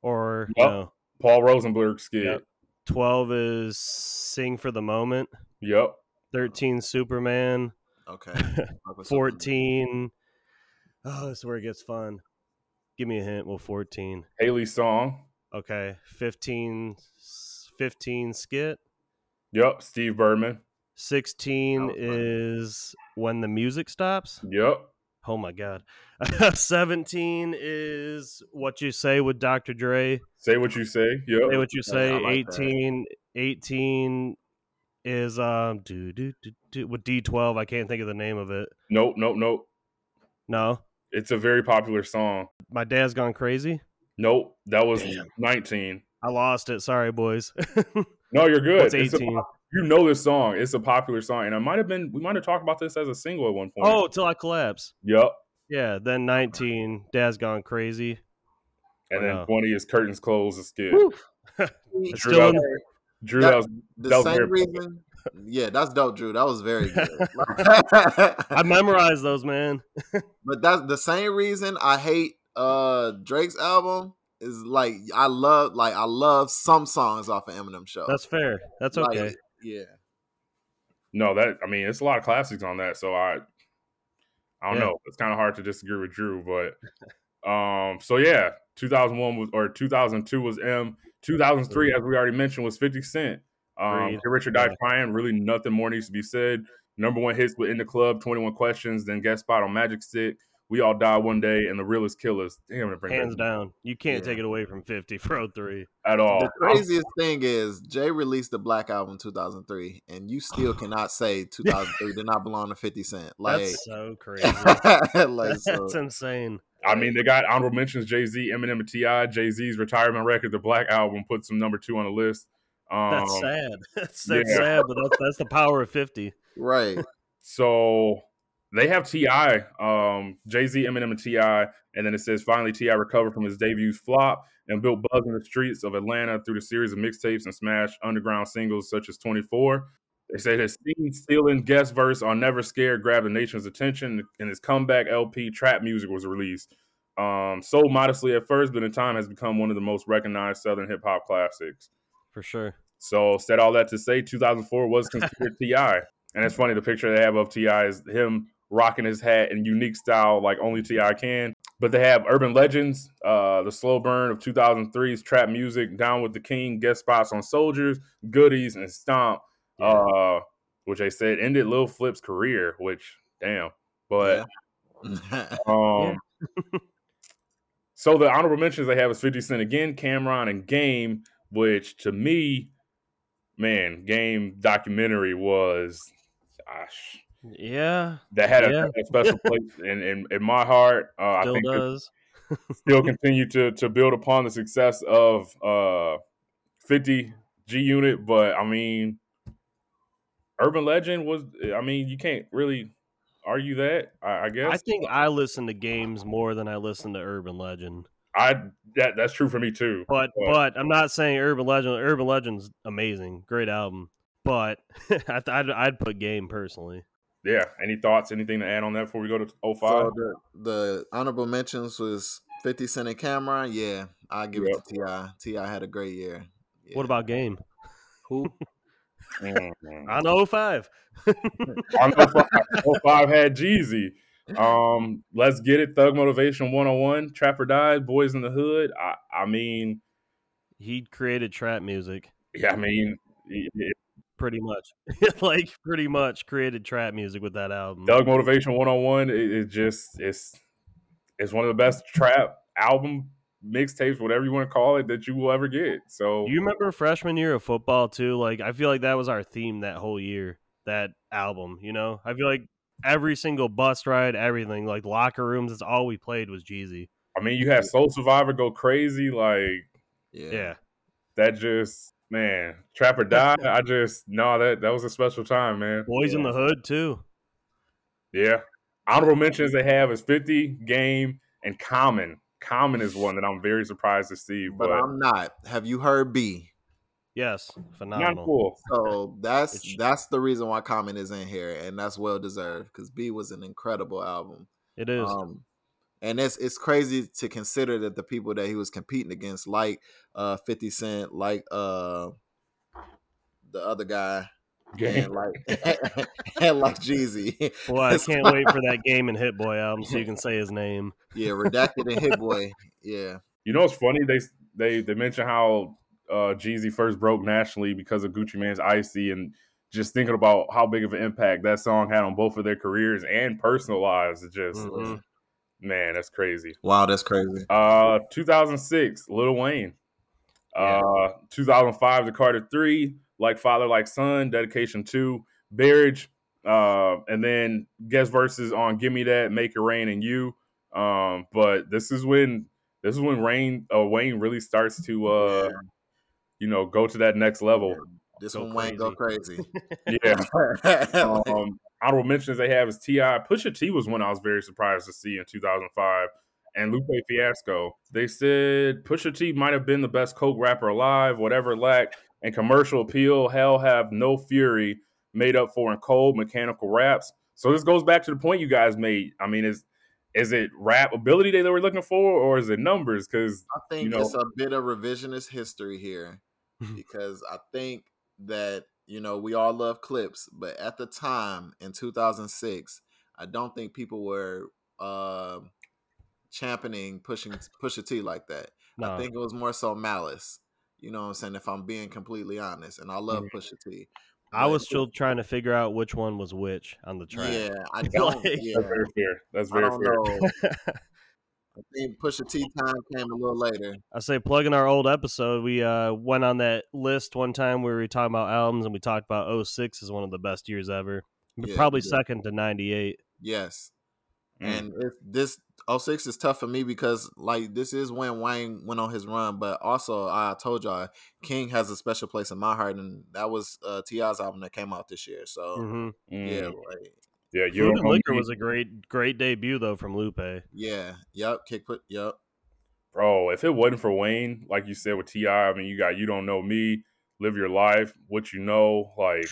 Or, yep. no. Paul Rosenberg skit. Yep. twelve is Sing for the Moment. Yep. thirteen, Superman. Okay. fourteen. Oh, this is where it gets fun. Give me a hint. Well, fourteen. Haley's Song. Okay. fifteen, fifteen skit. Yep. Steve Birdman. sixteen is When the Music Stops. Yep. Oh, my God. seventeen is What You Say with Doctor Dre. Say What You Say. Yep. Say What You Say. Yeah, like eighteen, eighteen is um, do, do, do, do, with D twelve. I can't think of the name of it. Nope, nope, nope. No? It's a very popular song. My Dad's Gone Crazy? Nope. That was Damn. nineteen. I lost it. Sorry, boys. No, you're good. That's eighteen. You know this song. It's a popular song. And I might have been, we might have talked about this as a single at one point. Oh, Till I Collapse. Yep. Yeah. Then nineteen, Dad's Gone Crazy. And oh, then no. twenty is Curtains Closed, a skit. Drew, that was, Drew that, that was, the that was same reason. Yeah, that's dope, Drew. That was very good. I memorized those, man. But that's the same reason I hate uh, Drake's album. Is like I love, like I love some songs off of Eminem Show. That's fair. That's okay. Like, yeah. No, that I mean, it's a lot of classics on that, so I, I don't yeah. know. It's kind of hard to disagree with Drew, but, um, so yeah, two thousand one was or two thousand two was M. two thousand three, as we already mentioned, was fifty Cent. Um, Get Rich or Die Trying. Really, nothing more needs to be said. Number one hits with In the Club, twenty-one Questions, then guest spot on Magic Stick. We All Die One Day, and The Realest Killers. Damn, to bring hands down. You can't yeah. take it away from fifty Pro three at all. The craziest I'm... thing is Jay released the Black Album in two thousand three, and you still cannot say two thousand three did not belong to fifty Cent. Like, that's so crazy. like, so. That's insane. I mean, they got honorable mentions: Jay Z, Eminem, and T I. Jay Z's retirement record, The Black Album, puts him number two on the list. Um, that's sad. That's so yeah. sad, but that's, that's the power of fifty. Right. So. They have T I, um, Jay-Z, Eminem, and T I, and then it says, finally, T I recovered from his debut's flop and built buzz in the streets of Atlanta through the series of mixtapes and smash underground singles such as twenty-four. They say his scene-stealing guest verse on Never Scared grabbed the nation's attention, and his comeback L P, Trap Music, was released. Um, sold modestly at first, but in time has become one of the most recognized Southern hip-hop classics. For sure. So, said all that to say, two thousand four was considered T I. And it's funny, the picture they have of T I is him rocking his hat in unique style like only T I can. But they have Urban Legends, uh, The Slow Burn of two thousand three's Trap Music, Down with the King, guest spots on Soldiers, Goodies, and Stomp, yeah. uh, which they said ended Lil Flip's career, which, damn. But, yeah. um, so the honorable mentions they have is fifty Cent again, Cam'ron, and Game, which to me, man, Game documentary was, gosh. Yeah. That had yeah. a, a special place in, in, in my heart. Uh, still I think does. Still continue to to build upon the success of uh, fifty G Unit, but I mean, Urban Legend was, I mean, you can't really argue that, I, I guess. I think I listen to Games more than I listen to Urban Legend. I that that's true for me too. But but, but I'm not saying Urban Legend. Urban Legend's amazing, great album. But I I'd, I'd put Game personally. Yeah. Any thoughts? Anything to add on that before we go to oh five? So the, the honorable mentions was fifty Cent and Cameron. Yeah, I give yep. it to T I. T I had a great year. Yeah. What about Game? Who? On oh five. On oh five. oh five had Jeezy. Um, Let's Get It, Thug Motivation one oh one, Trap or Die, Boys in the Hood. I, I mean, he created trap music. Yeah, I mean, it, it, pretty much, like pretty much created trap music with that album. Thug Motivation one oh one. It, it just it's it's one of the best trap album mixtapes, whatever you want to call it, that you will ever get. So, do you remember freshman year of football too? Like, I feel like that was our theme that whole year. That album, you know, I feel like. Every single bus ride, everything, like locker rooms, it's all we played was Jeezy. I mean, you had Soul Survivor go crazy, like yeah. That just man, Trap or Die. I just no, that that was a special time, man. Boys yeah. in the Hood too. Yeah, honorable mentions they have is fifty, Game, and Common. Common is one that I'm very surprised to see, but, but I'm not. Have you heard B? Yes, phenomenal. Not cool. So that's that's the reason why Common is in here, and that's well deserved because B was an incredible album. It is, um, and it's it's crazy to consider that the people that he was competing against, like uh, fifty Cent, like uh, the other guy, and like and like Jeezy. Well, I can't wait for that Game and Hit Boy album so you can say his name. Yeah, Redacted and Hit Boy. Yeah, you know what's funny? They they they mention how. Uh, Jeezy first broke nationally because of Gucci Mane's Icy, and just thinking about how big of an impact that song had on both of their careers and personal lives, it just mm-hmm. man, that's crazy. Wow, that's crazy. Uh, two thousand six, Lil Wayne. Yeah. Uh, two thousand five, The Carter three, Like Father, Like Son, Dedication two, Marriage, uh, and then guest verses on Gimme That, Make It Rain, and You. Um, but this is when this is when Rain uh, Wayne really starts to. Uh, yeah. You know, go to that next level. This go one Wayne go crazy. Yeah. um, honorable mentions they have is T I Pusha T was one I was very surprised to see in two thousand five. And Lupe Fiasco. They said Pusha T might have been the best Coke rapper alive, whatever lack, and commercial appeal, Hell Have No Fury, made up for in cold mechanical raps. So this goes back to the point you guys made. I mean, it's Is it rap ability that they were looking for, or is it numbers? Because I think you know, it's a bit of revisionist history here, because I think that you know we all love clips, but at the time in two thousand six, I don't think people were uh, championing pushing Pusha T like that. No. I think it was more so Malice. You know what I'm saying? If I'm being completely honest, and I love mm-hmm. Pusha T. I was still trying to figure out which one was which on the track. Yeah, I don't. Like, yeah. That's very fair. That's very I don't fair. Know. I think Pusha T time came a little later. I say plugging our old episode. We uh, went on that list one time where we were talking about albums, and we talked about oh six as one of the best years ever. Yeah, probably yeah. second to ninety-eight. Yes. Mm. And if this oh six is tough for me because like this is when Wayne went on his run, but also I told y'all King has a special place in my heart, and that was uh, T I's album that came out this year. So mm-hmm. yeah, mm. like, yeah, you Food and Liquor was a great, great debut though from Lupe. Yeah, yep, kick put, yep. Bro, if it wasn't for Wayne, like you said with T I, I mean, you got You Don't Know Me, Live Your Life, What You Know, like,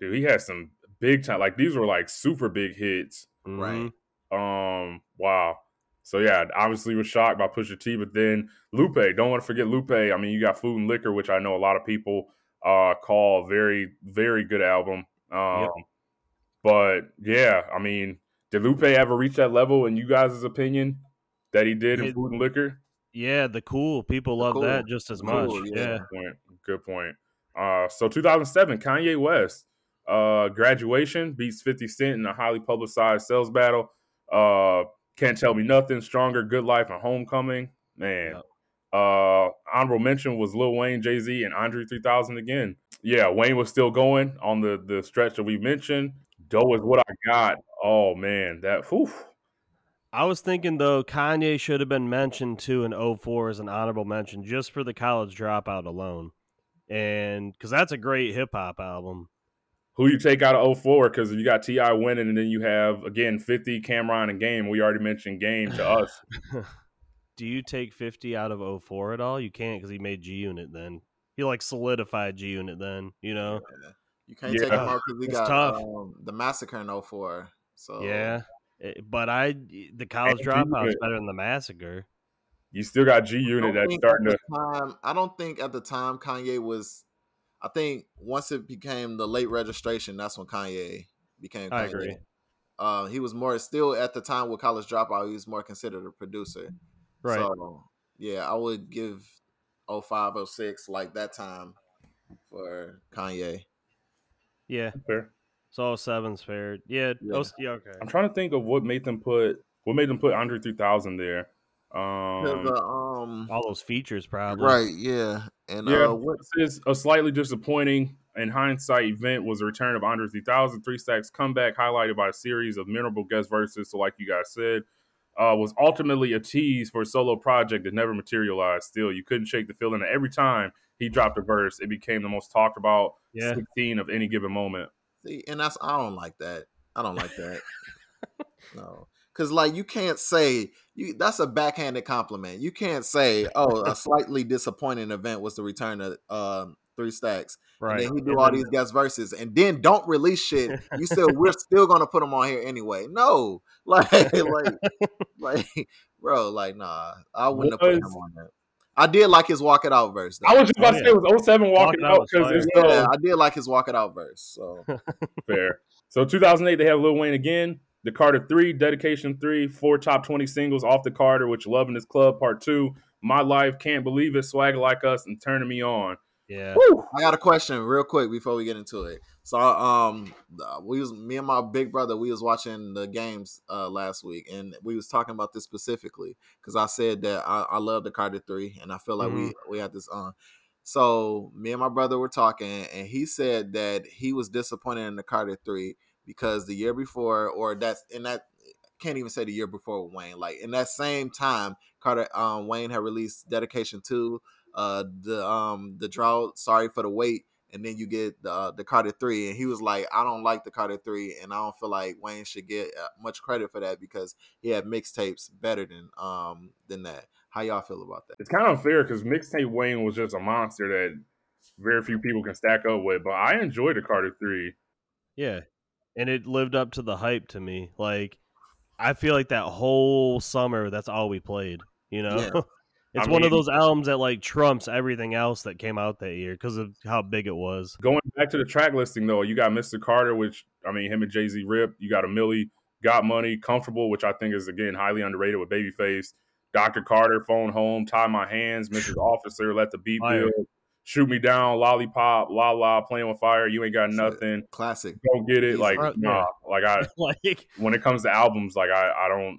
dude, he had some big time. Like these were like super big hits. Right. Um. Wow. So yeah, obviously was shocked by Pusha T, but then Lupe. Don't want to forget Lupe. I mean, you got Food and Liquor, which I know a lot of people uh call very, very good album. Um. Yep. But yeah, I mean, did Lupe ever reach that level in you guys' opinion that he did in it, Food and Liquor? Yeah, the cool people the love cool. that just as much. Cool, yeah. Good point. Good point. Uh. So two thousand seven, Kanye West. Uh, Graduation beats fifty Cent in a highly publicized sales battle. Uh, Can't Tell Me Nothing, Stronger, Good Life, and Homecoming. Man. No. Uh, honorable mention was Lil Wayne, Jay-Z, and Andre three thousand again. Yeah, Wayne was still going on the, the stretch that we mentioned. Doe Is What I Got. Oh, man. That, whew. I was thinking, though, Kanye should have been mentioned, too, in oh four as an honorable mention just for the College Dropout alone. And because that's a great hip-hop album. who you take out of oh four, because you got T I winning, and then you have, again, fifty, Cameron, and Game. We already mentioned Game to us. Do you take fifty out of oh four at all? You can't, because he made G-Unit then. He, like, solidified G-Unit then, you know? Yeah. You can't yeah. take him out because we it's got um, the Massacre in oh four. So. Yeah, it, but I the College Dropout's better than the Massacre. You still got G-Unit that's starting to... Time, I don't think at the time Kanye was... I think once it became the late registration, that's when Kanye became Kanye. I agree. Uh, he was more, still at the time with College Dropout, he was more considered a producer. Right. So, yeah, I would give oh five, oh six, like that time for Kanye. Yeah. Fair. So oh seven's fair. Yeah. Yeah. yeah. Okay. I'm trying to think of what made them put, what made them put Andre three thousand there. Um, the, um all those features probably right yeah and yeah, uh, what is a slightly disappointing in hindsight event was the return of Andre three thousand, Three Stacks comeback highlighted by a series of memorable guest verses, so like you guys said, uh was ultimately a tease for a solo project that never materialized. Still, you couldn't shake the feeling that every time he dropped a verse it became the most talked about yeah. sixteen of any given moment. See, and that's I don't like that I don't like that no. Because, like, you can't say you, that's a backhanded compliment. You can't say, "Oh, a slightly disappointing event was the return of uh, Three Stacks." Right. And then he do all these guest verses, and then don't release shit. You said we're still gonna put them on here anyway. No, like, like, like, bro, like, nah. I wouldn't have put him on that. I did like his Walk It Out verse, though. I was just about oh, to yeah. say it was oh seven Walk It Out because yeah, uh, I did like his Walk It Out verse. So fair. So two thousand eight, they have Lil Wayne again. The Carter three, Dedication three, four top twenty singles off the Carter, which Love in This Club Part two, My Life, Can't Believe It, Swag Like Us, and Turning Me On. Yeah. Woo! I got a question real quick before we get into it. So, um, we was me and my big brother, we was watching the games uh, last week, and we was talking about this specifically because I said that I, I love the Carter three, and I feel like mm-hmm. we we had this on. So me and my brother were talking, and he said that he was disappointed in the Carter three. Because the year before, or that's and that can't even say the year before Wayne. Like in that same time, Carter um, Wayne had released Dedication two, uh, the um, the drought, Sorry for the Wait, and then you get the uh, the Carter three, and he was like, I don't like the Carter three, and I don't feel like Wayne should get much credit for that because he had mixtapes better than um than that. How y'all feel about that? It's kind of unfair because mixtape Wayne was just a monster that very few people can stack up with. But I enjoyed the Carter three. Yeah. And it lived up to the hype to me. Like, I feel like that whole summer, that's all we played. You know, yeah. it's I one mean, of those albums that like trumps everything else that came out that year because of how big it was. Going back to the track listing, though, you got Mister Carter, which I mean, him and Jay-Z rip. You got a Millie, Got Money, Comfortable, which I think is again highly underrated with Babyface, Doctor Carter, Phone Home, Tie My Hands, Missus Officer, Let the Beat Build. Shoot Me Down, Lollipop, La La, Playing With Fire, You Ain't Got Nothing. Classic. Don't get it. He's like, hard, nah. Like, I, like, when it comes to albums, like, I, I don't.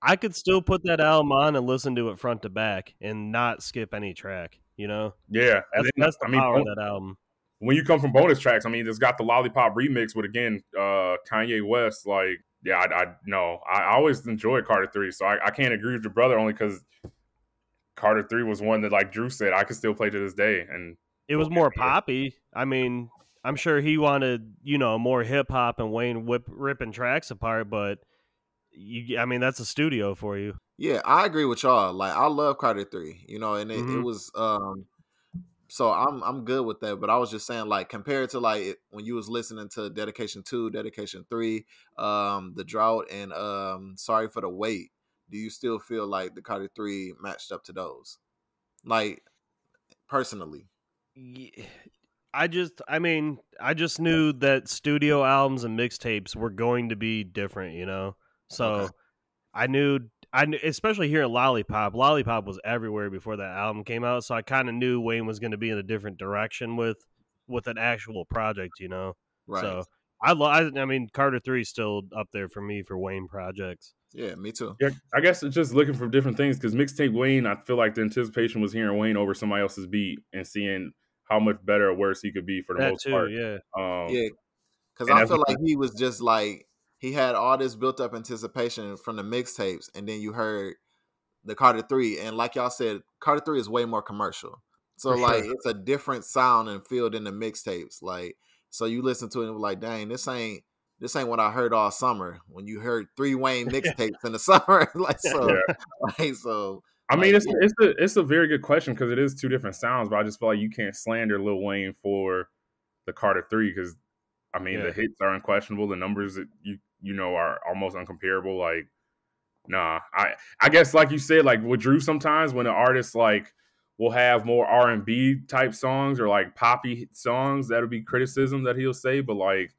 I could still put that album on and listen to it front to back and not skip any track, you know? Yeah. That's, then, that's the I mean, power of that album. When you come from bonus tracks, I mean, it's got the Lollipop remix with, again, uh, Kanye West. Like, yeah, I, I no. I always enjoy Carter three, so I, I can't agree with your brother only because Carter three was one that, like Drew said, I could still play to this day. And it was more poppy. I mean, I'm sure he wanted, you know, more hip hop and Wayne whip, ripping tracks apart, but you, I mean, that's a studio for you. Yeah, I agree with y'all. Like, I love Carter three, you know, and it, mm-hmm. it was, um, so I'm I'm good with that. But I was just saying, like, compared to, like, it, when you was listening to Dedication two, Dedication three, um, The Drought, and um, Sorry for the Wait, do you still feel like the Carter three matched up to those? Like, personally? Yeah, I just, I mean, I just knew that studio albums and mixtapes were going to be different, you know? So okay. I knew, I knew, especially here at Lollipop, Lollipop was everywhere before that album came out. So I kind of knew Wayne was going to be in a different direction with, with an actual project, you know? Right. So I, lo- I, I mean, Carter three is still up there for me for Wayne projects. Yeah, me too. Yeah, I guess it's just looking for different things because mixtape Wayne, I feel like the anticipation was hearing Wayne over somebody else's beat and seeing how much better or worse he could be for the that most too, part. Yeah, um, yeah, because I feel like he was just like he had all this built up anticipation from the mixtapes, and then you heard the Carter three, and like y'all said, Carter three is way more commercial. So like sure. It's a different sound and feel than the mixtapes. Like So you listen to it and be like, dang, this ain't this ain't what I heard all summer. When you heard three Wayne mixtapes in the summer, like so, yeah. like so. I mean, like, it's yeah. it's a it's a very good question because it is two different sounds, but I just feel like you can't slander Lil Wayne for the Carter Three because, I mean, yeah. the hits are unquestionable, the numbers that you you know are almost uncomparable. Like, nah, I I guess like you said, like with Drew, sometimes when an artist like will have more R and B type songs or like poppy songs, that'll be criticism that he'll say, but like.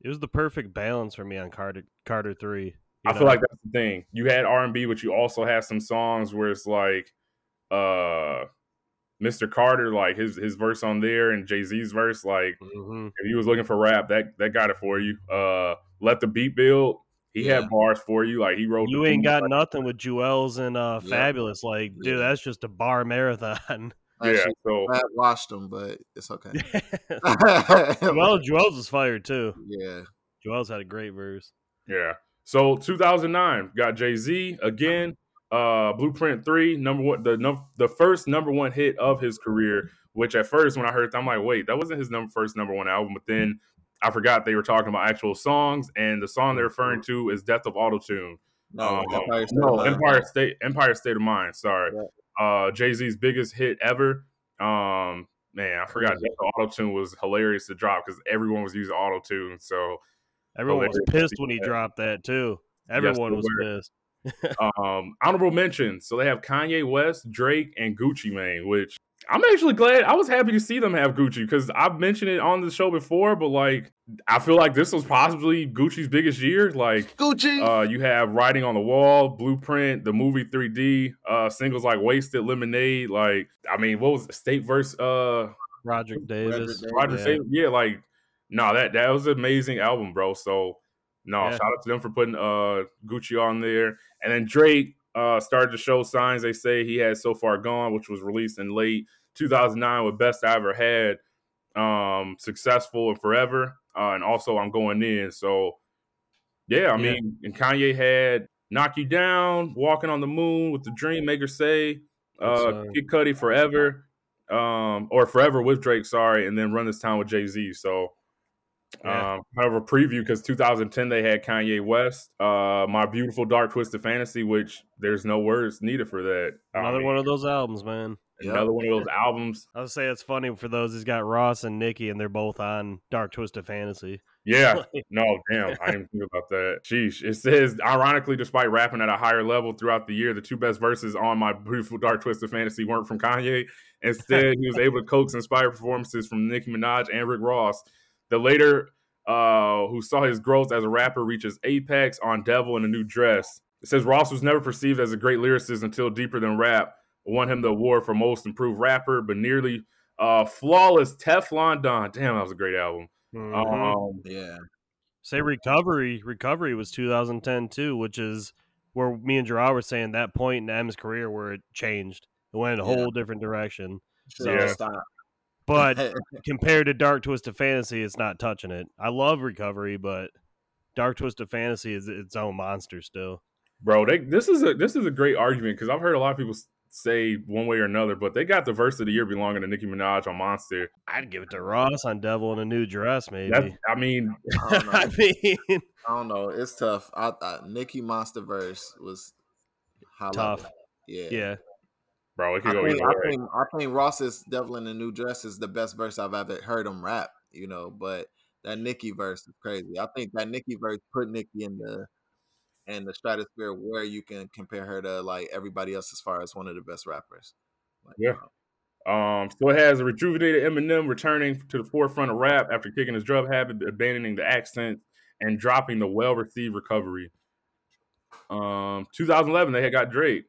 It was the perfect balance for me on Carter Carter three. I know? Feel like that's the thing. You had R and B, but you also have some songs where it's like uh, Mister Carter, like his his verse on there and Jay-Z's verse. Like mm-hmm. if you was looking for rap, that that got it for you. Uh, Let the Beat Build. He yeah. had bars for you. Like he wrote. You ain't got like, nothing with Jewels and uh, yeah. Fabulous. Like yeah. dude, that's just a bar marathon. I yeah, so I watched them, but it's okay. Well, Joel's was fired too. Yeah, Joel's had a great verse. Yeah. So two thousand nine got Jay-Z again. Uh, Blueprint three, number one, the num- the first number one hit of his career. Which at first, when I heard, it, I'm like, wait, that wasn't his number first number one album. But then I forgot they were talking about actual songs, and the song they're referring to is "Death of Autotune." No, um, Empire State no, of Mind. Empire State, Empire State of Mind. Sorry. Yeah. Uh, Jay-Z's biggest hit ever. Um, man, I forgot that the auto-tune was hilarious to drop because everyone was using auto-tune. So everyone was pissed when he dropped that too. Everyone yes, was pissed. um, honorable mentions. So they have Kanye West, Drake, and Gucci Mane, which I'm actually glad. I was happy to see them have Gucci because I've mentioned it on the show before, but like I feel like this was possibly Gucci's biggest year. Like Gucci, uh, you have Writing on the Wall, Blueprint, the movie three D, uh, singles like Wasted, Lemonade. Like I mean, what was it? State versus uh, Roger Davis? Roger Davis, Davis. yeah. Like no, nah, that that was an amazing album, bro. So no, nah, yeah. shout out to them for putting uh, Gucci on there, and then Drake. Uh, started to show signs. They say he had So Far Gone, which was released in late two thousand nine with Best I Ever Had, um, Successful and Forever, uh, and also I'm Going In. So, yeah, I yeah. mean, and Kanye had Knock You Down, Walking on the Moon with the Dream, Make Her Say, uh, Kid Cudi Forever, um, or Forever with Drake, sorry, and then Run This Town with Jay-Z. So, Yeah. Um, kind of a preview because two thousand ten they had Kanye West, uh, My Beautiful Dark Twisted Fantasy, which there's no words needed for that. Another I mean, one of those albums, man. Another yep. one of those albums. I would say it's funny for those who's got Ross and Nikki, and they're both on Dark Twisted Fantasy. Yeah, no, damn, I didn't think about that. Sheesh, it says ironically, despite rapping at a higher level throughout the year, the two best verses on My Beautiful Dark Twisted Fantasy weren't from Kanye. Instead, he was able to coax inspired performances from Nicki Minaj and Rick Ross. The later, uh, who saw his growth as a rapper reaches apex on Devil in a New Dress. It says Ross was never perceived as a great lyricist until Deeper Than Rap won him the award for Most Improved Rapper, but nearly uh, flawless Teflon Don. Damn, that was a great album. Mm-hmm. Um, yeah. Say Recovery. Recovery was two thousand ten too, which is where me and Gerard were saying that point in M's career where it changed. It went a yeah. whole different direction. So yeah. stop. But compared to Dark Twisted Fantasy, it's not touching it. I love Recovery, but Dark Twisted Fantasy is its own monster still. Bro, they, this is a this is a great argument because I've heard a lot of people say one way or another, but they got the verse of the year belonging to Nicki Minaj on Monster. I'd give it to Ross on Devil in a New Dress, maybe. That's, I mean, I, I mean, I don't know. It's tough. I thought Nicki Monster verse was highlighted. Tough. Yeah. Yeah. Bro, it could go I think, either way. I think, I think Ross's Devil in a New Dress is the best verse I've ever heard him rap, you know, but that Nicki verse is crazy. I think that Nicki verse put Nicki in the in the stratosphere where you can compare her to like everybody else as far as one of the best rappers. Like, yeah. You know. Um, so it has a rejuvenated Eminem returning to the forefront of rap after kicking his drug habit, abandoning the accent, and dropping the well-received Recovery. Um, two thousand eleven, they had got Drake.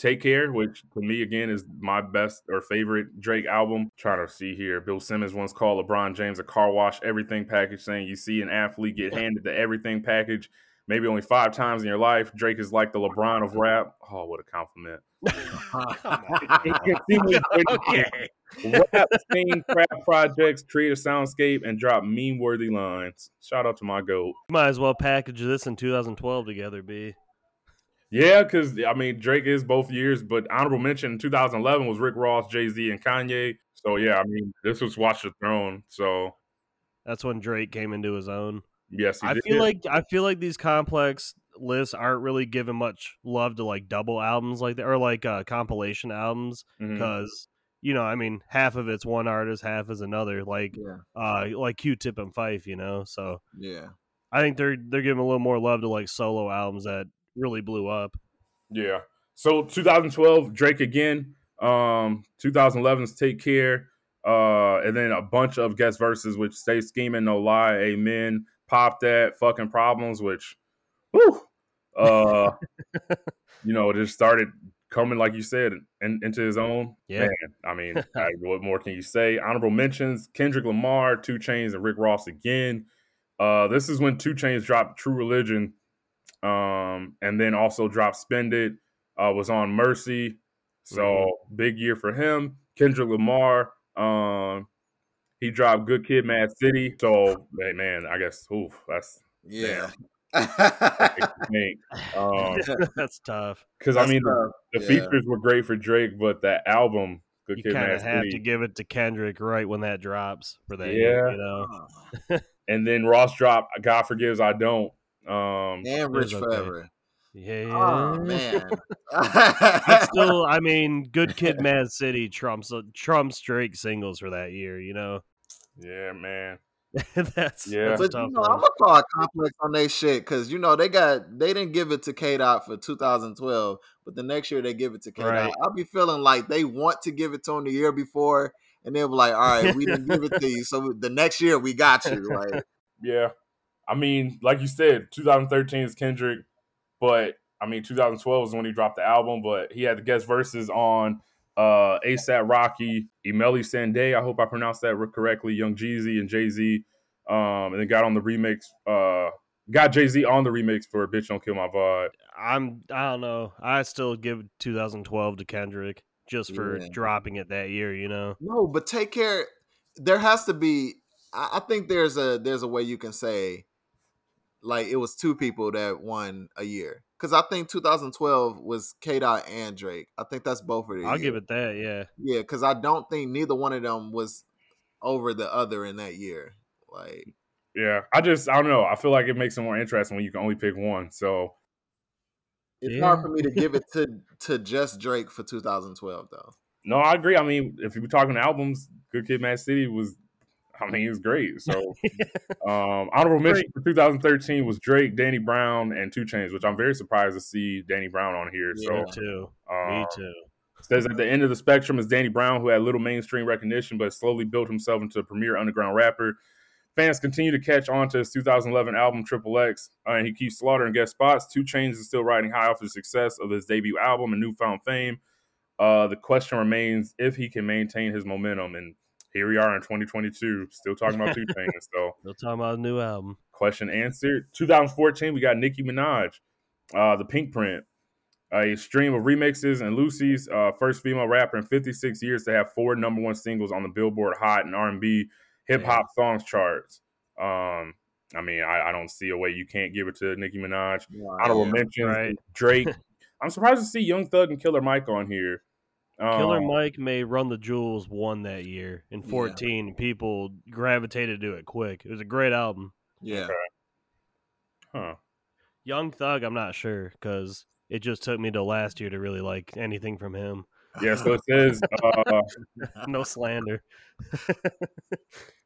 Take Care, which to me, again, is my best or favorite Drake album. I'm trying to see here. Bill Simmons once called LeBron James a car wash everything package, saying you see an athlete get handed the everything package maybe only five times in your life. Drake is like the LeBron of rap. Oh, what a compliment. Rap, sing, crap projects, create a soundscape, and drop meme-worthy lines. Shout out to my GOAT. Might as well package this in two thousand twelve together, B. Yeah, because, I mean, Drake is both years, but honorable mention in two thousand eleven was Rick Ross, Jay-Z, and Kanye. So, yeah, I mean, this was Watch the Throne. So That's when Drake came into his own. Yes, he I did. feel like I feel like these complex lists aren't really giving much love to like double albums like that, or like uh, compilation albums, because mm-hmm. you know, I mean, half of it's one artist, half is another. Like, yeah. uh, like Q-Tip and Fife, you know. So yeah, I think they're they're giving a little more love to like solo albums that really blew up. Yeah. So twenty twelve, Drake again. Um, twenty eleven's Take Care. Uh, and then a bunch of guest verses, which Stay Scheming, No Lie, Amen, Pop That, Fucking Problems, which, whew, uh, you know, just started coming, like you said, in, into his own. Yeah. Man, I mean, I, what more can you say? Honorable mentions, Kendrick Lamar, two Chainz, and Rick Ross again. Uh, this is when two Chainz dropped True Religion, um, and then also dropped Spend It, uh, was on Mercy. So mm-hmm. big year for him. Kendrick Lamar. Um, he dropped Good Kid, Mad City. So, hey, man, I guess, oof, that's yeah, um, that's tough. Because I mean, tough. the, the yeah. features were great for Drake, but that album, Good you Kid, Mad City, you kind of have to give it to Kendrick right when that drops for that. Yeah, year, you know. And then Ross dropped God Forgives I Don't. Um, and Rich Forever. Thing. Yeah, oh man. I still, I mean, Good Kid, Mad City trumps trumps Drake singles for that year, you know. Yeah, man. that's yeah. That's but you know, one. I'm gonna call Complex on their shit because you know they got they didn't give it to K-Dot for two thousand twelve, but the next year they give it to K-Dot. Right. I'll be feeling like they want to give it to him the year before, and they'll be like, "All right, we didn't give it to you, so the next year we got you." Like, yeah. I mean, like you said, two thousand thirteen is Kendrick. But, I mean, two thousand twelve is when he dropped the album, but he had the guest verses on uh, A$AP Rocky, Emeli Sandé, I hope I pronounced that correctly, Young Jeezy and Jay-Z, um, and then got on the remix, uh, got Jay-Z on the remix for Bitch Don't Kill My Vibe. I'm, I don't know. I still give two thousand twelve to Kendrick just for yeah. dropping it that year, you know? No, but Take Care, there has to be, I think there's a there's a way you can say, like, it was two people that won a year. Because I think twenty twelve was K-Dot and Drake. I think that's both of the I'll year. Give it that, yeah. Yeah, because I don't think neither one of them was over the other in that year. Like, yeah, I just, I don't know. I feel like it makes it more interesting when you can only pick one. So it's yeah. hard for me to give it to, to just Drake for two thousand twelve, though. No, I agree. I mean, if you were talking albums, Good Kid, Mad City was... I mean, he was great. So, um, honorable mention for two thousand thirteen was Drake, Danny Brown, and two Chainz, which I'm very surprised to see Danny Brown on here. Yeah, so, me too. Um, me too. Says at the end of the spectrum is Danny Brown, who had little mainstream recognition but slowly built himself into a premier underground rapper. Fans continue to catch on to his two thousand eleven album, Triple X, uh, and he keeps slaughtering guest spots. two Chainz is still riding high off the success of his debut album and newfound fame. Uh, the question remains if he can maintain his momentum. And here we are in twenty twenty-two, still talking about two Chainz. So still talking about a new album. Question answered. twenty fourteen, we got Nicki Minaj, uh, The Pink Print, a stream of remixes, and Lucy's uh, first female rapper in fifty-six years to have four number one singles on the Billboard Hot and R and B Hip Hop Songs charts. Um, I mean, I, I don't see a way you can't give it to Nicki Minaj. Wow, honorable yeah, mentions, right. Drake. I'm surprised to see Young Thug and Killer Mike on here. Killer um, Mike made Run the Jewels one that year in fourteen, yeah. and people gravitated to it quick. It was a great album. Yeah. Okay. Huh. Young Thug, I'm not sure, because it just took me to last year to really like anything from him. Yeah, so it says... Uh, no slander.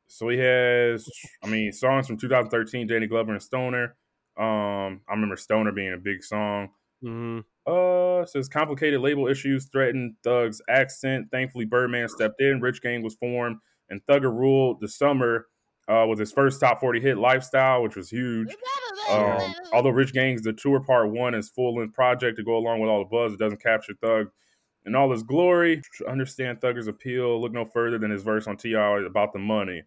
So he has, I mean, songs from two thousand thirteen, Danny Glover and Stoner. Um, I remember Stoner being a big song. Mm-hmm. Uh, says complicated label issues threatened Thug's accent. Thankfully, Birdman stepped in. Rich Gang was formed, and Thugger ruled the summer uh, with his first top forty hit, Lifestyle, which was huge. Um, although Rich Gang's The Tour Part One is full length project to go along with all the buzz, it doesn't capture Thug in all his glory. Understand Thugger's appeal. Look no further than his verse on T I about the money.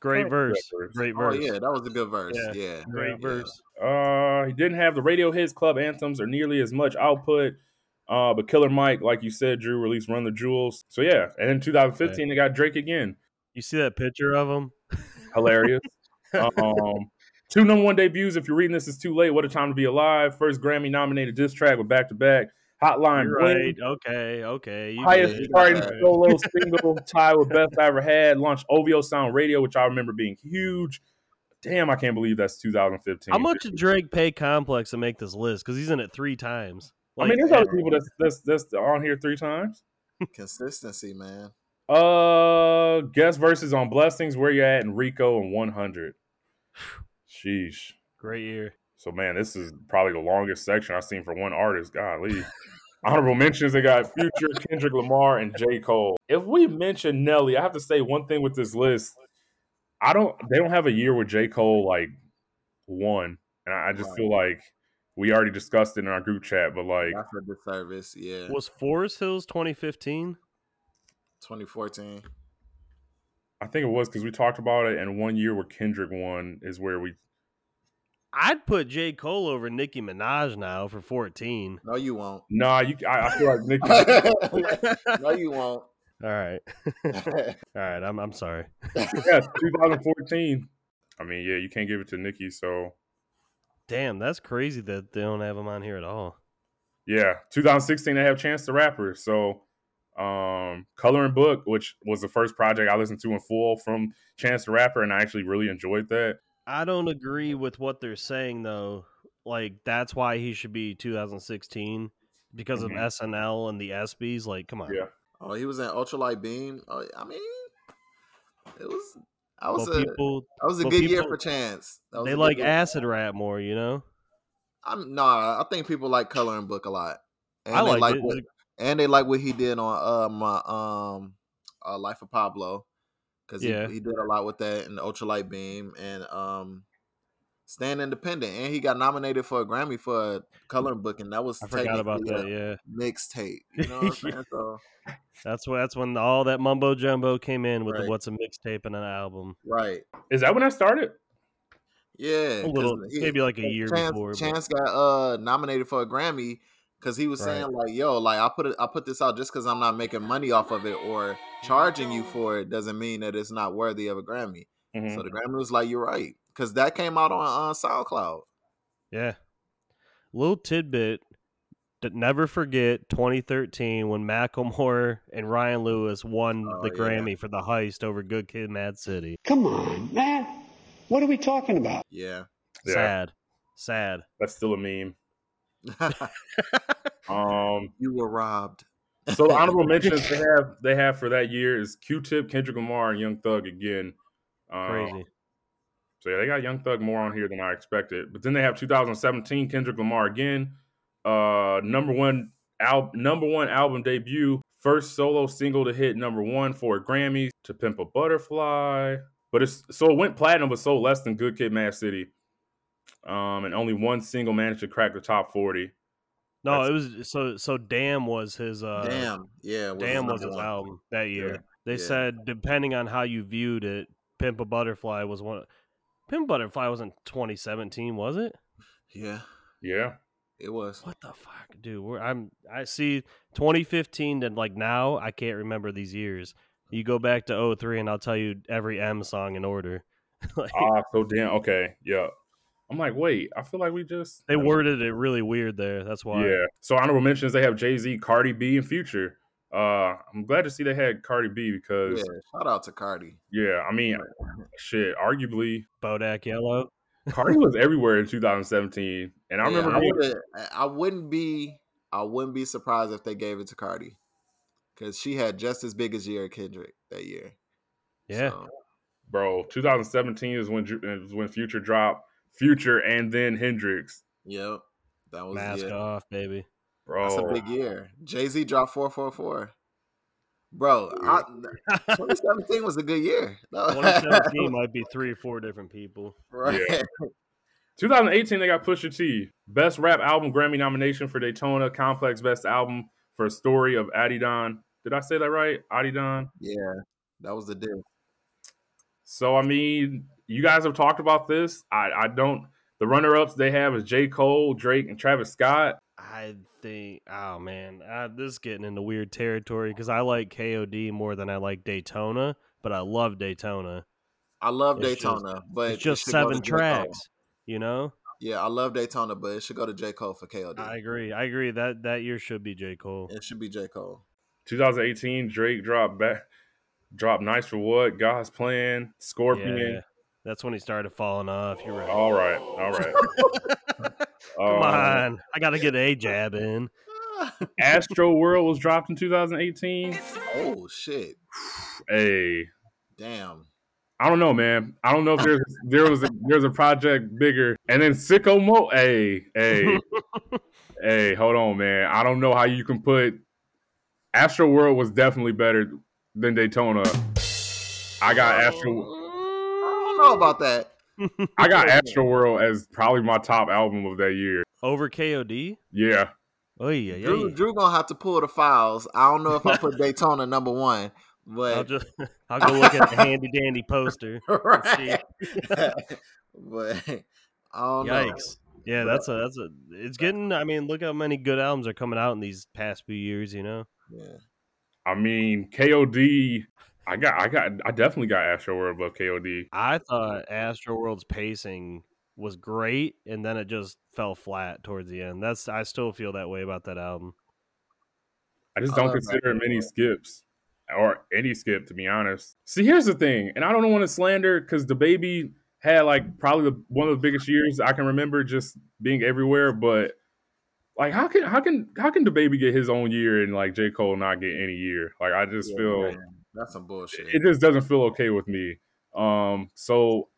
Great verse. verse. Great verse. Oh, yeah, that was a good verse. Yeah. yeah. Great yeah. verse. Uh, he didn't have the radio hits, club anthems, or nearly as much output. Uh, but Killer Mike, like you said, Drew, released Run the Jewels. So, yeah. And in twenty fifteen, okay. they got Drake again. You see that picture of him? Hilarious. um, two number one debuts. If you're reading this, it's too late. What a Time to Be Alive. First Grammy-nominated diss track with back-to-back. Hotline You're Bling. Right. Okay, okay. You highest did. Starting right. solo single, tie with Best I Ever Had. Launched OVO Sound Radio, which I remember being huge. Damn, I can't believe that's two thousand fifteen. How much did Drake pay Complex to make this list? Because he's in it three times. Like, I mean, there's other people that's, that's, that's on here three times. Consistency, man. Uh, Guest verses on Blessings, Where You At, and Rico, and one hundred. Sheesh. Great year. So, man, this is probably the longest section I've seen for one artist. Golly. Honorable mentions, they got Future, Kendrick Lamar, and J. Cole. If we mention Nelly, I have to say one thing with this list. I don't. They don't have a year where J. Cole, like, won. And I just right. feel like we already discussed it in our group chat, but, like. That's a disservice, yeah. Was Forest Hills twenty fifteen? twenty fourteen. I think it was because we talked about it, and one year where Kendrick won is where we. I'd put J. Cole over Nicki Minaj now for fourteen. No, you won't. No, nah, you. I, I feel like Nicki. No, you won't. All right, all right. I'm I'm sorry. Yeah, twenty fourteen. I mean, yeah, you can't give it to Nicki. So, damn, that's crazy that they don't have him on here at all. Yeah, two thousand sixteen. They have Chance the Rapper. So, um, Coloring Book, which was the first project I listened to in full from Chance the Rapper, and I actually really enjoyed that. I don't agree with what they're saying, though. Like, that's why he should be two thousand sixteen, because mm-hmm. of S N L and the ESPYs. Like, come on. Yeah. Oh, he was in Ultralight Beam. Oh, I mean, it was. I was well, a. People, that was a well, good people, year for Chance. They like acid rap more, you know. I'm no. Nah, I think people like Coloring Book a lot. And I they like it. What, and they like what he did on uh, my um, uh, Life of Pablo. Because yeah. he, he did a lot with that in the Ultralight Beam and um, Stand Independent. And he got nominated for a Grammy for a Coloring Book. And that was I forgot about that, yeah. mixtape. You know what I'm saying? So, that's, what, that's when all that mumbo jumbo came in with right. the What's a Mixtape and an Album. Right. Is that when I started? Yeah. A little, he, maybe like a year Chance, before. Chance but... got uh, nominated for a Grammy because he was right. saying like, yo, like I put it, I put this out just because I'm not making money off of it or charging you for it doesn't mean that it's not worthy of a Grammy. Mm-hmm. So the Grammy was like, you're right. Because that came out on uh, SoundCloud. Yeah. Little tidbit, that never forget twenty thirteen when Macklemore and Ryan Lewis won oh, the yeah. Grammy for The Heist over Good Kid, Mad City. Come on, man. What are we talking about? Yeah. yeah. Sad. Sad. That's still a meme. um, you were robbed. So the honorable mentions they have they have for that year is Q-Tip, Kendrick Lamar, and Young Thug again. Um, Crazy. So yeah, they got Young Thug more on here than I expected. But then they have two thousand seventeen, Kendrick Lamar again, uh, number one al- number one album debut, first solo single to hit number one for a Grammy, To Pimp a Butterfly. But it's so it went platinum, but sold less than Good Kid, Mad City. Um, and only one single managed to crack the top forty. No, That's... it was so so Damn was his uh Damn, yeah. Damn was his album that year. Yeah. They yeah. said depending on how you viewed it, Pimp a Butterfly was one Pimp Butterfly was in twenty seventeen, was it? Yeah. Yeah. It was. What the fuck, dude? We're, I'm I see twenty fifteen to like now, I can't remember these years. You go back to oh three and I'll tell you every M song in order. like, ah, so damn okay, yeah. I'm like, wait, I feel like we just... They worded it really weird there. That's why. Yeah. So honorable mentions, they have Jay-Z, Cardi B, and Future. Uh, I'm glad to see they had Cardi B because... Yeah, shout out to Cardi. Yeah, I mean, shit, arguably... Bodak Yellow. Cardi was everywhere in twenty seventeen. And I yeah, remember... I, being... I wouldn't be I wouldn't be surprised if they gave it to Cardi because she had just as big as year Kendrick that year. Yeah. So. Bro, twenty seventeen is when is when Future dropped. Future and then Hendrix. Yep. That was Mask yeah. off, baby. Bro. That's a big year. Jay-Z dropped four four four. Bro, I, twenty seventeen was a good year. No. twenty seventeen might be three or four different people. Right. Yeah. twenty eighteen, they got Pusha T. Best Rap Album Grammy nomination for Daytona. Complex Best Album for A Story of Adidon. Did I say that right? Adidon? Yeah. That was the deal. So, I mean... You guys have talked about this. I, I don't. The runner-ups they have is J. Cole, Drake, and Travis Scott. I think, oh, man. I, this is getting into weird territory because I like K O D more than I like Daytona, but I love Daytona. I love it's Daytona, just, but... It's just it seven tracks, you know? Yeah, I love Daytona, but it should go to J. Cole for K O D. I agree. I agree. That that year should be J. Cole. It should be J. Cole. twenty eighteen, Drake dropped back, dropped Nice for What, God's Plan, Scorpion. Yeah, that's when he started falling off. You're right. All right. All right. Come on. I got to get a jab in. Astro World was dropped in two thousand eighteen. Oh, shit. Hey. Damn. I don't know, man. I don't know if there's there was a, there's a project bigger. And then Sicko Mode. Hey, hey, hey, hold on, man. I don't know how you can put. Astro World was definitely better than Daytona. I got Astro. I don't know about that. I got Astro World as probably my top album of that year. Over K O D? Yeah. Oh yeah, yeah. Drew, Drew gonna have to pull the files. I don't know if I put Daytona number one. But I'll just I'll go look at the handy dandy poster. Right. But I don't Yikes. Know. Yeah, that's a that's a it's getting I mean, look how many good albums are coming out in these past few years, you know? Yeah. I mean, K O D I got I got I definitely got Astroworld above K O D. I thought Astroworld's pacing was great and then it just fell flat towards the end. That's I still feel that way about that album. I just don't I consider many skips. Or any skip, to be honest. See, here's the thing, and I don't want to slander because DaBaby had like probably the, one of the biggest years I can remember, just being everywhere. But like, how can how can how can DaBaby get his own year and like J. Cole not get any year? Like, I just yeah, feel man. That's some bullshit. It, it just doesn't feel okay with me. Um, so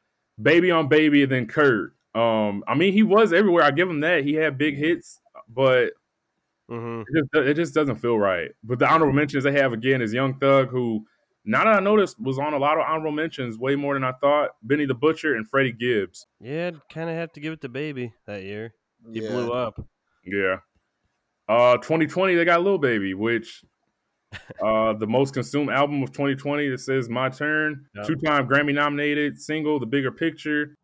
Baby on Baby, and then Kurt. Um, I mean, he was everywhere. I give him that. He had big hits, but. Mm-hmm. It, just, it just doesn't feel right. But the honorable mentions they have again is Young Thug, who now that I noticed was on a lot of honorable mentions way more than I thought. Benny the Butcher and Freddie Gibbs. Yeah, I'd kind of have to give it to Baby that year. He yeah. blew up. Yeah. Uh, twenty twenty they got Lil Baby, which uh, the most consumed album of twenty twenty. That says My Turn, yep. two-time Grammy nominated single, The Bigger Picture.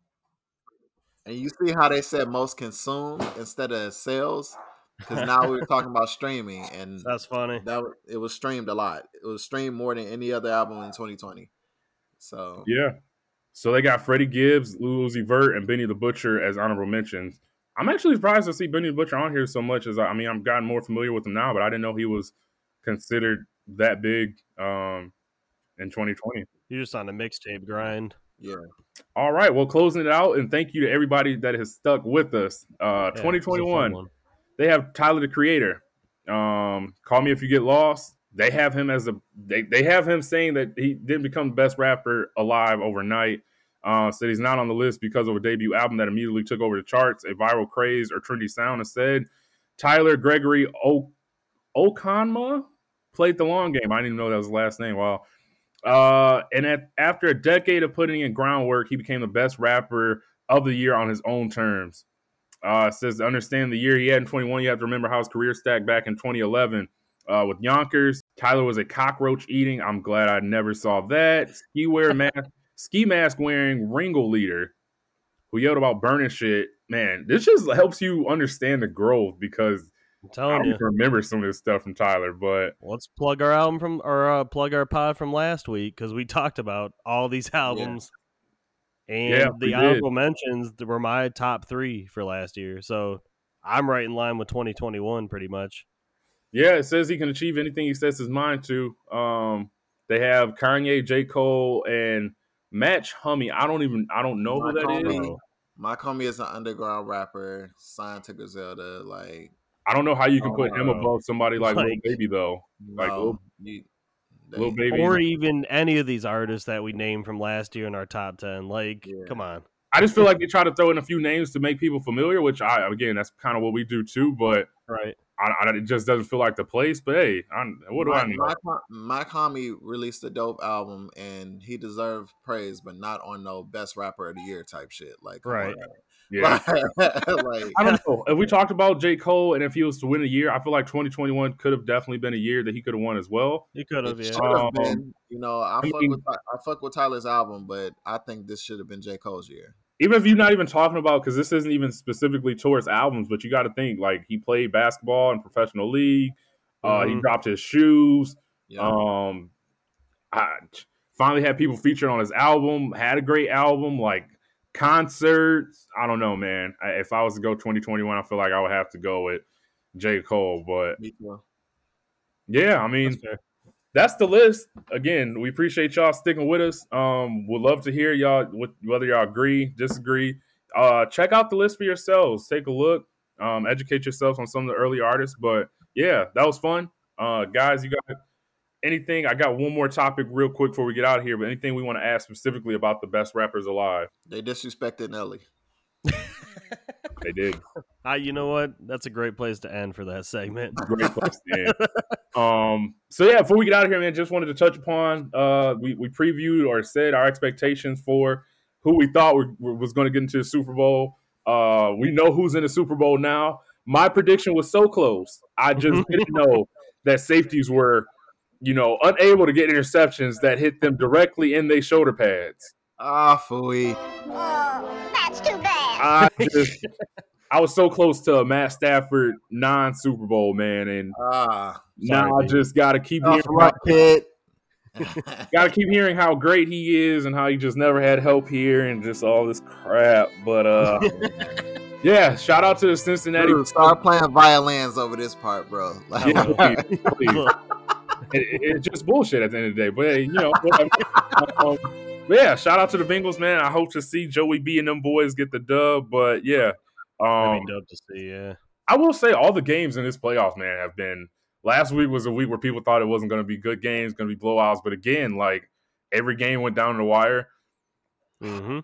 And you see how they said most consumed instead of sales. Because now we were talking about streaming, and that's funny. That it was streamed a lot. It was streamed more than any other album in twenty twenty. So yeah, so they got Freddie Gibbs, Lil Uzi Vert, and Benny the Butcher as honorable mentions. I'm actually surprised to see Benny the Butcher on here so much. As I, I mean, I've gotten more familiar with him now, but I didn't know he was considered that big um, in twenty twenty. You're just on the mixtape grind. Yeah. All right. Well, closing it out, and thank you to everybody that has stuck with us. Uh, yeah, twenty twenty-one. They have Tyler the Creator. Um, Call Me If You Get Lost. They have him as a they, they have him saying that he didn't become the best rapper alive overnight. Uh, said he's not on the list because of a debut album that immediately took over the charts, a viral craze or trendy sound. And said Tyler Gregory o- Okonma played the long game. I didn't even know that was his last name. Wow. Uh, and at, after a decade of putting in groundwork, he became the best rapper of the year on his own terms. Uh, says to understand the year he had in twenty-one, you have to remember how his career stacked back in twenty eleven uh, with Yonkers. Tyler was a cockroach eating. I'm glad I never saw that. Ski wear mask, ski mask wearing ringleader who yelled about burning shit. Man, this just helps you understand the growth because I'm telling I don't you. remember some of this stuff from Tyler. But let's plug our album from or uh, plug our pod from last week because we talked about all these albums. Yeah. And yeah, the honorable did. mentions were my top three for last year. So I'm right in line with twenty twenty-one pretty much. Yeah, it says he can achieve anything he sets his mind to. Um, they have Kanye, J. Cole, and Match Hummy. I don't even, I don't know Mike who that Hummy. is. Mike Hummy is an underground rapper, signed to Griselda. Like, I don't know how you can oh, put him above somebody like, like Lil Baby, though. Like, no, Lil, you, Lil Baby. Or even any of these artists that we named from last year in our top ten. Like, yeah. Come on. I just feel like they try to throw in a few names to make people familiar, which, I again, that's kind of what we do too, but right. I, I, it just doesn't feel like the place. But, hey, I'm, what do my, I know? Mike Hummy released a dope album, and he deserved praise, but not on no best rapper of the year type shit. Like, right. On. Yeah. Like, I don't know. If we talked about J. Cole and if he was to win a year, I feel like twenty twenty-one could have definitely been a year that he could have won as well. He could have, yeah. Um, been, you know, I, I, fuck mean, with, I fuck with Tyler's album, but I think this should have been J. Cole's year. Even if you're not even talking about, because this isn't even specifically towards albums, but you got to think, like, he played basketball in professional league. Mm-hmm. Uh, he dropped his shoes. Yeah. Um, I finally had people featured on his album, had a great album, like, Concerts, I don't know, man. I, if I was to go twenty twenty-one, I feel like I would have to go with J. Cole. But yeah, I mean, that's the list. Again, we appreciate y'all sticking with us. Um, we'd love to hear y'all, with, whether y'all agree, disagree. Uh, check out the list for yourselves. Take a look. Um, educate yourselves on some of the early artists. But yeah, that was fun. Uh, guys, you got anything? I got one more topic real quick before we get out of here, but anything we want to ask specifically about the best rappers alive? They disrespected Nelly. They did. Uh, you know what? That's a great place to end for that segment. Great place to end. Um, so yeah, before we get out of here, man, just wanted to touch upon, uh, we, we previewed or said our expectations for who we thought were, was going to get into the Super Bowl. Uh, we know who's in the Super Bowl now. My prediction was so close. I just didn't know that safeties were, you know, unable to get interceptions that hit them directly in their shoulder pads. Ah, phooey. Oh, that's too bad. I just, I was so close to a Matt Stafford non-Super Bowl, man, and ah, now sorry, I just got to keep hearing about it. Got to keep hearing how great he is and how he just never had help here and just all this crap. But uh, yeah, shout out to the Cincinnati. Dude, start playing violins over this part, bro. Like, yeah, please, please. it, it's just bullshit at the end of the day. But hey, you know, whatever. um, but yeah, shout out to the Bengals, man. I hope to see Joey B and them boys get the dub. But yeah, um, that'd be dope to see. Yeah, I will say all the games in this playoff, man, have been. Last week was a week where people thought it wasn't going to be good games, going to be blowouts. But again, like, every game went down to the wire. Mm-hmm.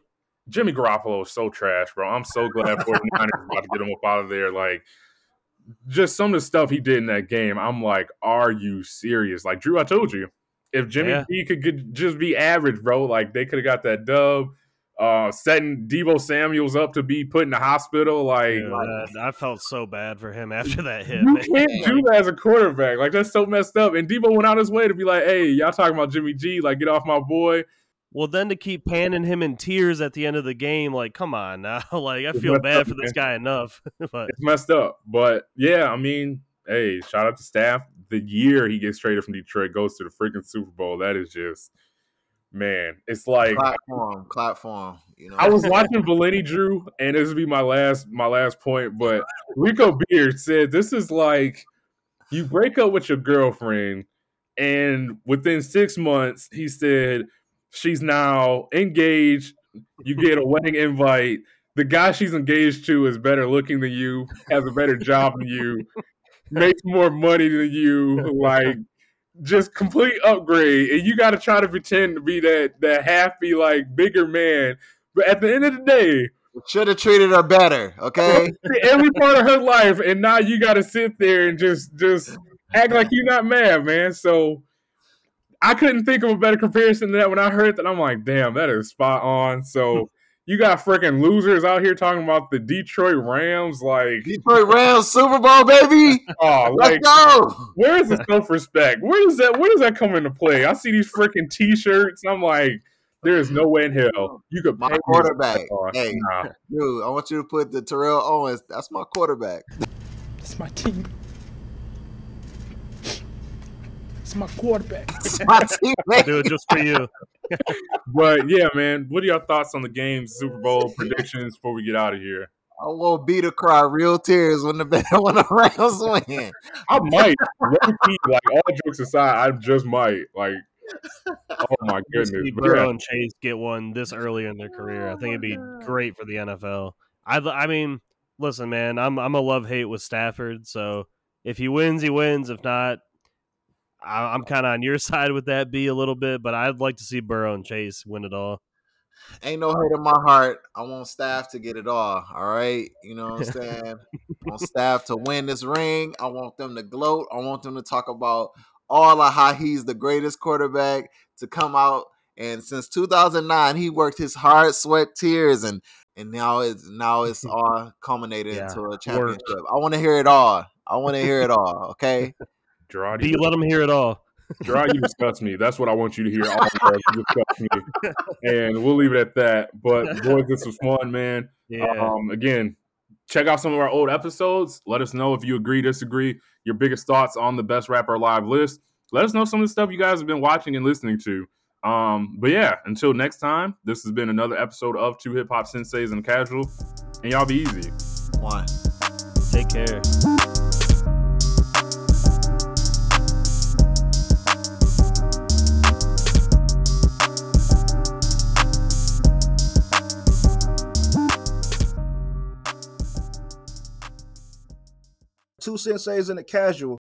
Jimmy Garoppolo is so trash, bro. I'm so glad forty-niners about to get him up out of there. Like, just some of the stuff he did in that game, I'm like, are you serious? Like, Drew, I told you, if Jimmy yeah. G could, could just be average, bro, like, they could have got that dub. Uh, setting Deebo Samuels up to be put in the hospital, like, Dude, like I felt so bad for him after that hit. You man. can't do that as a quarterback. Like, that's so messed up. And Deebo went out his way to be like, "Hey, y'all talking about Jimmy G? Like, get off my boy." Well, then to keep panning him in tears at the end of the game, like, come on now. Like, I it's feel bad up, for man. this guy enough. But it's messed up. But yeah, I mean, hey, shout out to Staff. The year he gets traded from Detroit, goes to the freaking Super Bowl. That is just. Man, it's like platform, platform. You know, I was watching Valenti Drew, and this would be my last, my last point. But Rico Beard said, "This is like you break up with your girlfriend, and within six months, he said she's now engaged. You get a wedding invite. The guy she's engaged to is better looking than you, has a better job than you, makes more money than you, like." Just complete upgrade, and you got to try to pretend to be that that happy, like, bigger man. But at the end of the day, should have treated her better, okay? Every part of her life, and now you got to sit there and just just act like you're not mad, man. So I couldn't think of a better comparison than that when I heard that. I'm like, damn, that is spot on. So you got freaking losers out here talking about the Detroit Rams, like Detroit Rams Super Bowl, baby. Oh, like, let's go. Where is the self-respect? Where does that? Where does that come into play? I see these freaking T-shirts, and I'm like, there is no way in hell you could. My quarterback. Hey, nah. Dude, I want you to put the Terrell Owens. That's my quarterback. That's my team. It's my quarterback. It's my team, I'll do it just for you. But yeah, man, what are your thoughts on the game, Super Bowl predictions before we get out of here? I will be to cry real tears when the when the Rams win. I might, like, all jokes aside, I just might. Like, oh my goodness, Burrow and Chase get one this early in their career. I think it'd be great for the N F L. I, I mean, listen, man, I'm I'm a love hate with Stafford. So if he wins, he wins. If not, I'm kind of on your side with that, B, a little bit, but I'd like to see Burrow and Chase win it all. Ain't no hate in my heart. I want Staff to get it all, all right? You know what I'm saying? I want Staff to win this ring. I want them to gloat. I want them to talk about all of how he's the greatest quarterback to come out. And since two thousand nine, he worked his hard, sweat, tears, and and now it's, now it's all culminated yeah, into a championship. Word. I want to hear it all. I want to hear it all, okay? Gerard, you let them hear it all. Gerard, you disgust me. That's what I want you to hear. All you disgust me. And we'll leave it at that. But, boys, this was fun, man. Yeah. Um, again, check out some of our old episodes. Let us know if you agree, disagree, your biggest thoughts on the Best Rapper Alive list. Let us know some of the stuff you guys have been watching and listening to. Um, but yeah, until next time, this has been another episode of Two Hip Hop Senseis and Casual. And y'all be easy. One. Take care. Two Senseis and a Casual.